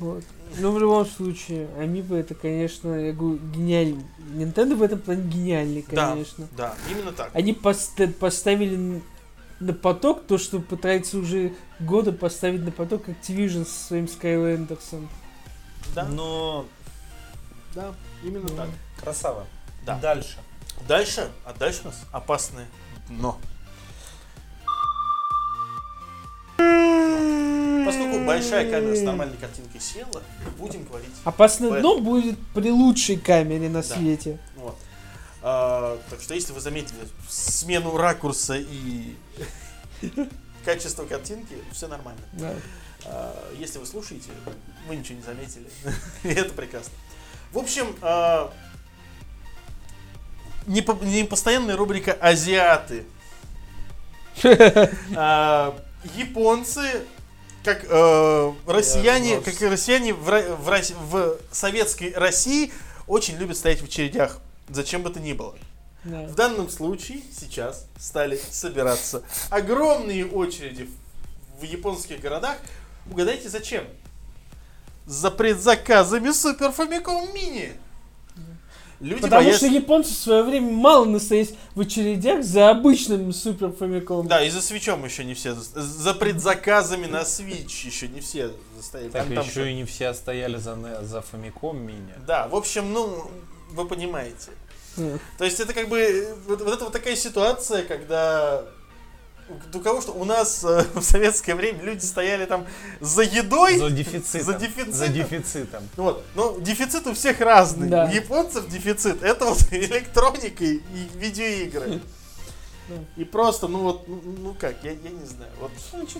Вот. Ну, в любом случае, амибо это, конечно, я говорю, гениально. Nintendo в этом плане гениальный, конечно. Да, да, именно так. Они пост- поставили... на поток, то, что пытается уже года поставить на поток Activision со своим Skylanders. Да. Но... Да, именно ну. так. Красава. Да. Дальше. Дальше? А дальше у нас опасное дно. Поскольку большая камера с нормальной картинкой села, будем говорить... Опасное дно будет при лучшей камере на да. свете. Вот. А, так что, если вы заметили смену ракурса и качество картинки, все нормально. Да. А, если вы слушаете, вы ничего не заметили. Это прекрасно. В общем, а, не, по, не постоянная рубрика «Азиаты». А, японцы, как а, россияне, как и россияне в, в, в советской России, очень любят стоять в очередях. Зачем бы то ни было. Да. В данном случае сейчас стали собираться огромные очереди в японских городах. Угадайте, зачем? За предзаказами Super Famicom Mini. Люди Потому боятся... что японцы в свое время мало настоялись в очередях за обычным Super Famicom. Да, и за Switch'ом еще не все. За предзаказами на Switch еще не все застоялись. Так там, еще там... и не все стояли за, за Famicom Mini. Да, в общем, ну... Вы понимаете. Mm. То есть это как бы вот, вот это вот такая ситуация, когда у, у кого что у нас э, в советское время люди стояли там за едой, за дефицитом, за дефицитом. За дефицитом. Вот. Но дефицит у всех разный. Да. У японцев дефицит. Это вот электроника и видеоигры. И просто, ну вот, ну как, я, я не знаю. Вот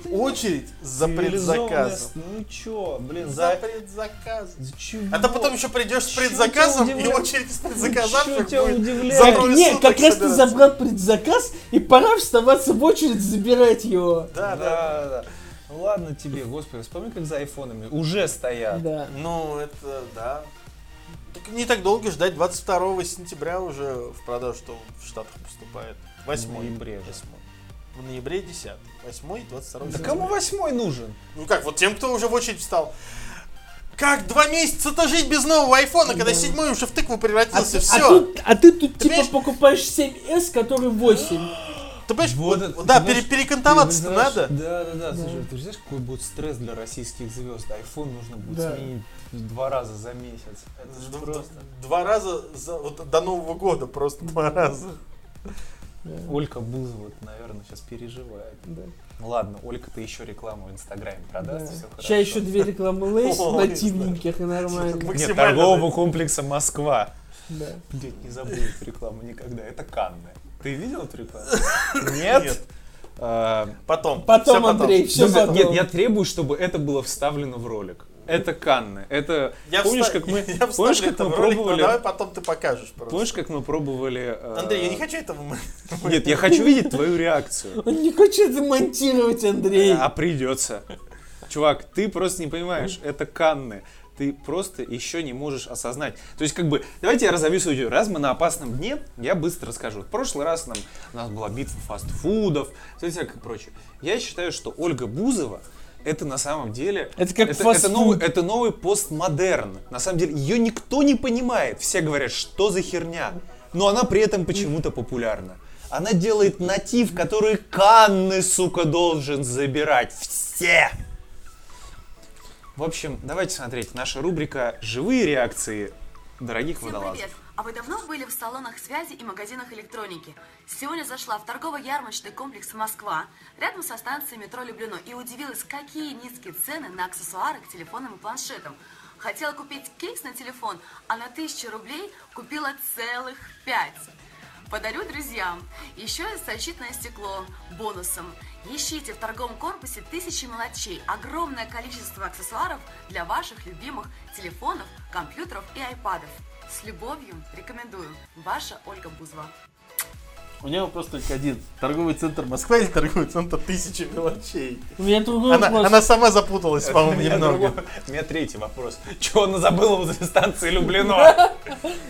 ну, очередь за предзаказом. Ну чё, блин, за, за предзаказом. За а то потом еще придешь с предзаказом и очередь с предзаказавших будет за трое Нет, как раз ты забрал предзаказ и пора вставаться в очередь забирать его. Да, да, да. да. Ну ладно тебе, господи, вспомни, как за айфонами уже стоят. Да. Ну это, да. Так не так долго ждать, двадцать второго сентября уже в продажу, что в Штатах поступает. восьмого ноября. восьмого. в ноябре десятый. восьмой, двадцать второй. Да кому восьмой нужен? Ну как, вот тем, кто уже в очередь встал. Как два месяца-то жить без нового айфона, когда седьмой уже в тыкву превратился, а, все. А, тут, а ты тут ты типа понимаешь? Покупаешь семь эс, который восемь. Ты понимаешь, вот, вот, да, пере, перекантоваться-то надо. Да, да, да, да. Слушай, ты знаешь, какой будет стресс для российских звезд? Айфон нужно будет да. сменить два раза за месяц. Это же два, просто... два раза за, вот, до Нового года, просто два раза. Да. Олька Бузова, наверное, сейчас переживает. Да. Ладно, Олька-то еще рекламу в Инстаграме продаст, да. все хорошо. Сейчас еще две рекламы Лейс на тивненьких и нормально. Нет, торгового комплекса Москва. Да. Блять, не забыл эту рекламу никогда. Это Канны. Ты видел эту рекламу? Нет? Нет. А, потом. Потом, все Андрей, потом. все нет, потом. Нет, я требую, чтобы это было вставлено в ролик. Это Канны. Это... Я помнишь, встав... как мы, я помнишь, как мы ролик, пробовали... Давай потом ты покажешь просто. Помнишь, как мы пробовали... Андрей, э... я не хочу этого монтировать. Нет, я хочу видеть твою реакцию. Он не хочет это монтировать, Андрей. А придется. Чувак, ты просто не понимаешь. Это Канны. Ты просто еще не можешь осознать. То есть, как бы, давайте я разовью свою теорию. Раз мы на опасном дне, я быстро расскажу. В прошлый раз нам, у нас была битва фастфудов, всякое прочее. Я считаю, что Ольга Бузова... Это на самом деле... Это как это, это, новый, это новый постмодерн. На самом деле, ее никто не понимает. Все говорят, что за херня. Но она при этом почему-то популярна. Она делает натив, который Канны, сука, должен забирать. Все! В общем, давайте смотреть. Наша рубрика «Живые реакции дорогих водолазов». А вы давно были в салонах связи и магазинах электроники? Сегодня зашла в торгово-ярмарочный комплекс «Москва», рядом со станцией метро Люблино, и удивилась, какие низкие цены на аксессуары к телефонам и планшетам. Хотела купить кейс на телефон, а на тысячу рублей купила целых пять. Подарю друзьям. Еще и защитное стекло бонусом. Ищите в торговом корпусе тысячи мелочей, огромное количество аксессуаров для ваших любимых телефонов, компьютеров и айпадов. С любовью рекомендую. Ваша Ольга Бузова. У меня вопрос только один. Торговый центр Москва или торговый центр тысячи мелочей? У меня другой она, вопрос. Она сама запуталась, по-моему, немного. Другой... У меня третий вопрос. Чего она забыла возле станции Люблино?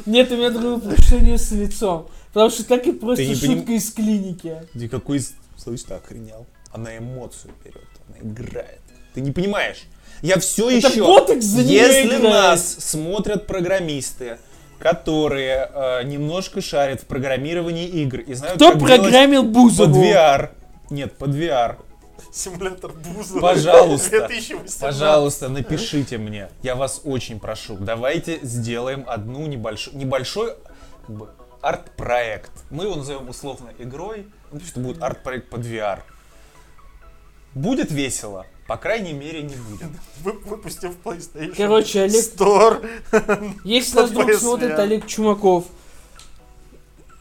Нет, у меня другое вопрос, что у нее с лицом. Потому что так и просто шутка из клиники. Никакой, слышь, ты охренел. Она эмоцию берет, она играет. Ты не понимаешь. Я все еще... Если нас смотрят программисты, которые э, немножко шарят в программировании игр и знают, кто как программил Бузову? Под ви ар. Нет, под ви ар. Симулятор Бузова. Пожалуйста, пожалуйста, напишите мне. Я вас очень прошу. Давайте сделаем одну небольшую, небольшой как бы, арт-проект. Мы его назовем условно игрой. Ну, что будет арт-проект под ви ар. Будет весело. По крайней мере, не будет. Вы, выпустим в PlayStation Короче, Олег... Store. Если нас вдруг смотрит Олег Чумаков.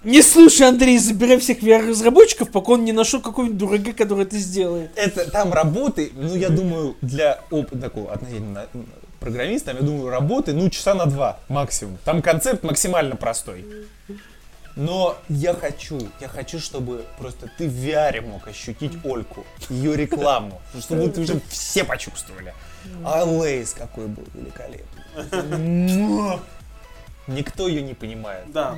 Не слушай, Андрей, забирай всех ви ар-разработчиков, пока он не нашел какого-нибудь дурака, который это сделает. Это там работы, ну, я думаю, для опыта такого относительно программиста, я думаю, работы, ну, часа на два максимум. Там концепт максимально простой. Но я хочу, я хочу, чтобы просто ты в ви ар мог ощутить Ольку, ее рекламу, чтобы ты уже все почувствовали. А Лейс какой был великолепный. Никто ее не понимает. Да.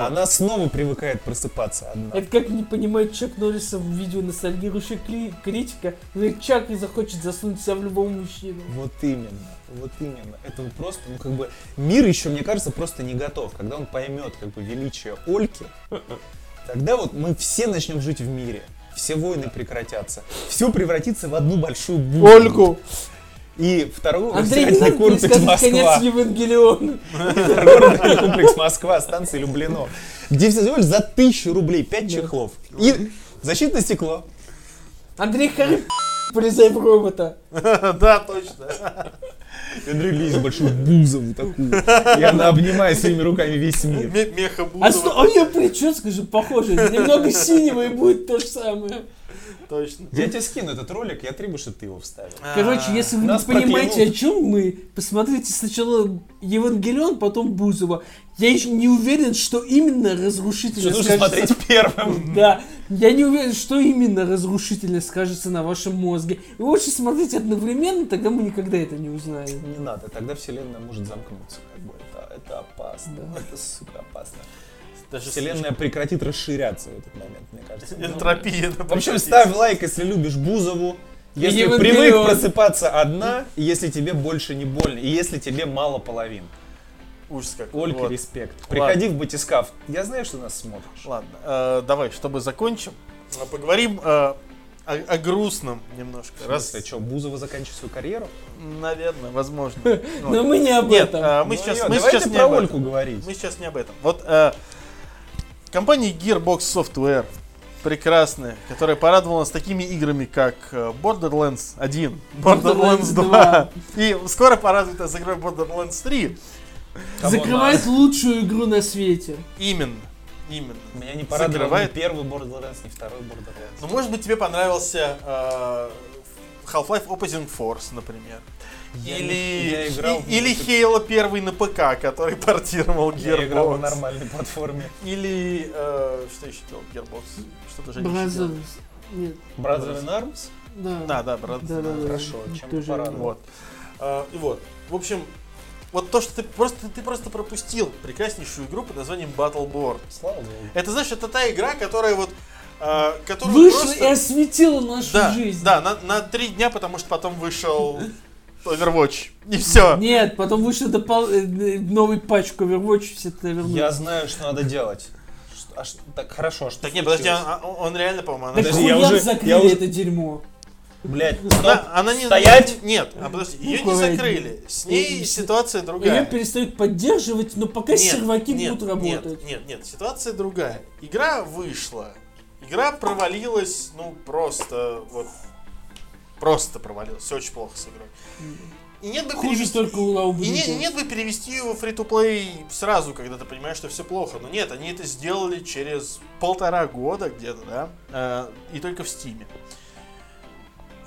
Она снова привыкает просыпаться одна. Это как не понимает Чак Норриса в видео ностальгирующая критика, но Чак не захочет засунуть себя в любого мужчину. Вот именно, вот именно. Это просто, ну как бы, мир еще, мне кажется, просто не готов. Когда он поймет, как бы, величие Ольки, тогда вот мы все начнем жить в мире. Все войны прекратятся. Все превратится в одну большую бунду. Ольку! И второй торговый комплекс Москва. Торговый комплекс Москва, станция Люблино. Где все всего лишь за тысячу рублей пять чехлов. И защитное стекло. Андрей Харри, полезай в робота. Да, точно. Андрей лезет в большую Бузову такую. И она обнимает своими руками весь мир. Меха Бузова. А у нее прическа же похожая. Немного синего и будет то же самое. Точно. Я тебе скину этот ролик, я требую, чтобы ты его вставил. Короче, если вы Нас не понимаете, проклянут. О чем мы, посмотрите сначала Евангелион, потом Бузова. Я еще не уверен, что именно разрушительно скажется... Что нужно смотреть первым. Да, я не уверен, что именно разрушительно скажется на вашем мозге. И лучше смотреть одновременно, тогда мы никогда это не узнаем. Не надо, тогда вселенная может замкнуться. Как бы. это, это опасно, да. Это сука опасно. Даже вселенная прекратит расширяться в этот момент, мне кажется. Энтропия. В общем, ставь лайк, если любишь Бузову. Если привык просыпаться одна, если тебе больше не больно, и если тебе мало половин. Ужас какой. Ольке вот. Респект. Приходи Ладно. В батискаф. Я знаю, что нас смотришь. Ладно, э, давай, чтобы закончим, поговорим э, о, о грустном немножко. Раз... Ты что, Бузова заканчивает свою карьеру? Наверное, возможно. Но мы не об этом. Давайте про Ольку говорить. Мы сейчас не об этом. Вот компания Gearbox Software, прекрасная, которая порадовала нас такими играми, как Borderlands один, Borderlands два. И скоро порадует нас игрой Borderlands три. Кого закрывает на... лучшую игру на свете. Именно, именно. Меня не порадовал закрывает... ни первый Borderlands, ни второй Borderlands. Ну, может быть, тебе понравился э, Half-Life Opposing Force, например. Я или не... я играл и, или Halo один на ПК, который портировал Gearbox. Я играл на нормальной платформе. Или, э, что еще делал Gearbox? Что-то же Brothers... не делал. Нет. Brothers in Arms? Да. Да, да, Brothers да, in Arms. Да, да, хорошо, да, чем тоже порадовал. Вот. Э, и вот, в общем... Вот то, что ты просто, ты просто пропустил прекраснейшую игру под названием Battleborn. Слава Богу. Это, знаешь, это та игра, которая вот... Э, которую вышла просто... и осветила нашу да, жизнь. Да, на, на три дня, потому что потом вышел Overwatch. И все. Нет, потом вышел допол... новый патч к Overwatch, все это вернули. Я знаю, что надо делать. А что... Так, хорошо, что... Так, нет, подожди, он, он реально, по-моему... Так хуяк я уже... закрыли я уже... это дерьмо. Блять, она, она не стоять? Нет, а подожди, ее не закрыли. С ней и, ситуация другая. Ее перестают поддерживать, но пока нет, серваки нет, будут работать. Нет, нет, нет, ситуация другая. Игра вышла, игра провалилась, ну просто, вот просто провалилась, все очень плохо с игрой. И нет бы хуже перевести, только уловить. И нет, нет бы перевести его в фри-ту-плей сразу, когда ты понимаешь, что все плохо. Но нет, они это сделали через полтора года где-то, да, и только в Стиме.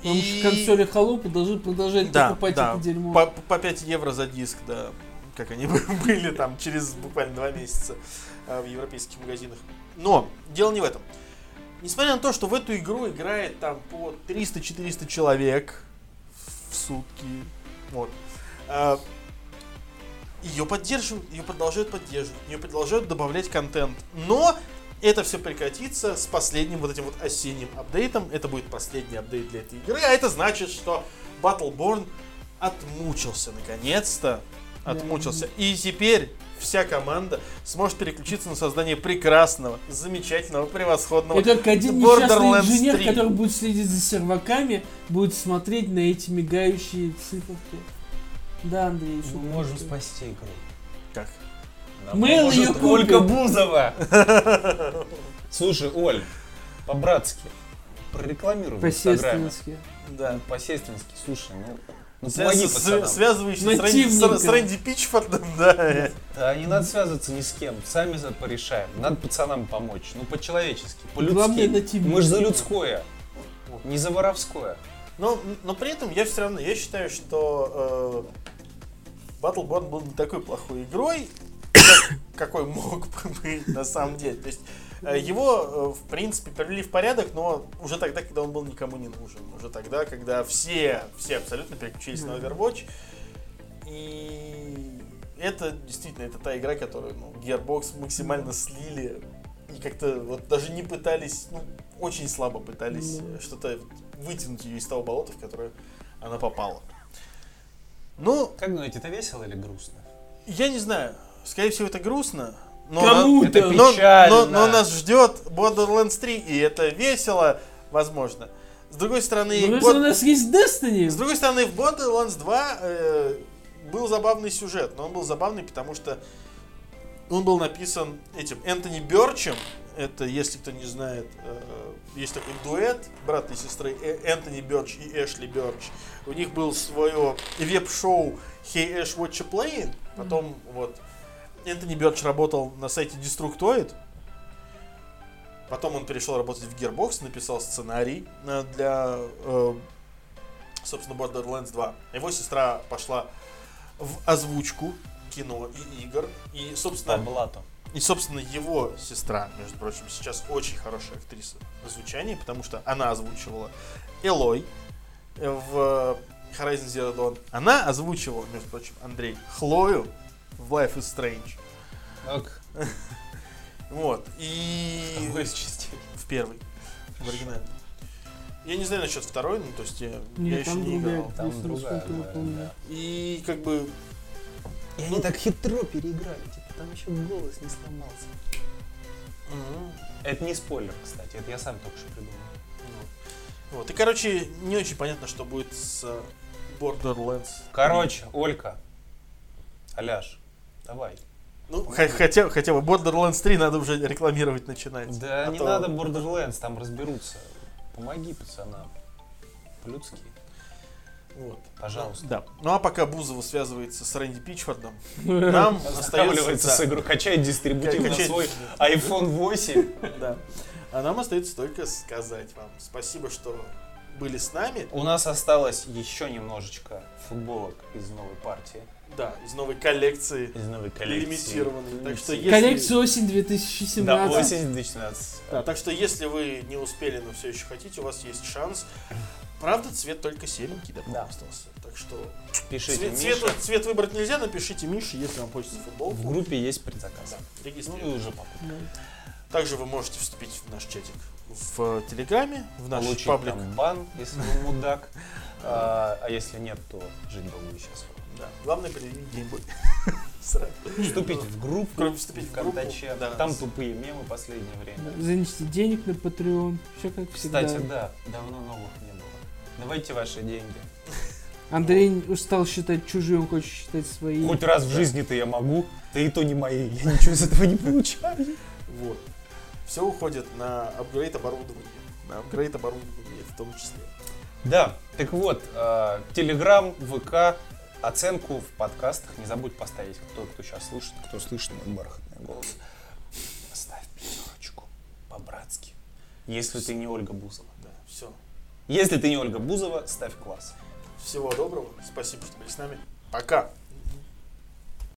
Потому что консоли халупы должны продолжать да, покупать да. это дерьмо. По, по пять евро за диск, да, как они были там через буквально два месяца э, в европейских магазинах. Но дело не в этом. Несмотря на то, что в эту игру играет там по триста-четыреста человек в сутки, вот, э, ее поддерживают, ее продолжают поддерживать, ее продолжают добавлять контент. Но... это все прекратится с последним вот этим вот осенним апдейтом. Это будет последний апдейт для этой игры. А это значит, что Battleborn отмучился наконец-то. Отмучился. И теперь вся команда сможет переключиться на создание прекрасного, замечательного, превосходного Borderlands три. И только один несчастный инженер, который будет следить за серваками, будет смотреть на эти мигающие циферки. Да, Андрей, что мы можем ты? спасти игру. Как? Мэл ее купит. Ольга Бузова. Слушай, Оль, по-братски, прорекламируй в Инстаграме. Да, по-сестински. Слушай, ну, ну помоги пацанам. Связываешься с Рэнди Пичфордом, да. Да, не надо связываться ни с кем, сами порешаем. Надо пацанам помочь, ну по-человечески, по-людски. Мы же за людское, не за воровское. Но, но при этом я все равно, я считаю, что э, Battleborn был не такой плохой игрой, какой мог бы быть на самом деле. То есть его, в принципе, привели в порядок, но уже тогда, когда он был никому не нужен. Уже тогда, когда все, все абсолютно переключились на Overwatch. И это действительно, это та игра, которую ну, Gearbox максимально слили. И как-то вот даже не пытались, ну, очень слабо пытались что-то вытянуть ее из того болота, в которое она попала. Ну, как думаете, это весело или грустно? Я не знаю. Скорее всего, это грустно, но, на... это но, но, но нас ждет Borderlands три, и это весело, возможно. С другой стороны... Но, Бод... у нас есть Destiny. С другой стороны, в Borderlands два э, был забавный сюжет, но он был забавный, потому что он был написан этим Энтони Бёрчем. Это, если кто не знает, э, есть такой дуэт брата и сестры э, Энтони Бёрч и Эшли Бёрч. У них был свое веб-шоу Hey Ash, What You Playing? Потом mm-hmm. вот... Энтони Бёрдж работал на сайте Destructoid, потом он перешел работать в Gearbox, написал сценарий для, собственно, Borderlands два. Его сестра пошла в озвучку кино и игр, и, собственно, Блато. И, собственно, его сестра, между прочим, сейчас очень хорошая актриса озвучания, потому что она озвучивала Элой в Horizon Zero Dawn. Она озвучивала, между прочим, Андрей, Хлою в Life is Strange. Ок. Вот. И... В части. В первой. В оригинальной. Я не знаю насчет второй, ну то есть я, я еще не другая, играл. Там другая, другая, да. И как бы... И они так хитро переиграли, типа там еще голос не сломался. Mm-hmm. Это не спойлер, кстати, это я сам только что придумал. Mm-hmm. Вот. И короче, не очень понятно, что будет с Borderlands. Короче, Олька, Аляш, давай. Ну, х- хотя, хотя бы Borderlands три надо уже рекламировать начинать. Да, а не то... надо Borderlands, там разберутся. Помоги пацанам, по-людски. Вот. Пожалуйста. Да. Ну а пока Бузова связывается с Рэнди Пичфордом, нам остается... с игрой, качает дистрибутив на свой айфон восемь. Да. А нам остается только сказать вам спасибо, что были с нами. У нас осталось еще немножечко футболок из новой партии. Да, из новой коллекции. Из новой коллекции. Лимитированной. Так что если... Коллекцию осень две тысячи семнадцать. Да, осень две тысячи семнадцать. Да, так что если вы не успели, но все еще хотите, у вас есть шанс. Правда, цвет только серенький, да, да. остался. Так что пишите, цвет, Миша. Цвет, цвет выбрать нельзя, но пишите Мише, если вам хочется футболку. В группе есть предзаказ. Да, регистрируйте. Ну, уже покупка. Да. Также вы можете вступить в наш чатик в Телеграме, в наш Получить паблик. Там бан, если вы мудак. А если нет, то жить долгую сейчас. Да. Главное, предъявить деньги. Вступить в группу, вступить в ВКонтакте. Там тупые мемы последнее время. Занесите денег на Patreon. Все как всегда. Кстати, да, давно новых не было. Давайте ваши деньги. Андрей вот. Устал считать чужие, он хочет считать свои. Хоть раз в жизни-то я могу, да и то не мои. Я ничего из этого не получаю. Вот. Все уходит на апгрейд оборудования. На апгрейд оборудования в том числе. Да, так вот, Telegram, ВК, оценку в подкастах не забудь поставить. Кто, кто сейчас слышит, кто слышит мой бархатный голос. Поставь пятерочку по-братски. Если все. Ты не Ольга Бузова. Да, все. Если ты не Ольга Бузова, ставь класс. Всего доброго. Спасибо, что были с нами. Пока.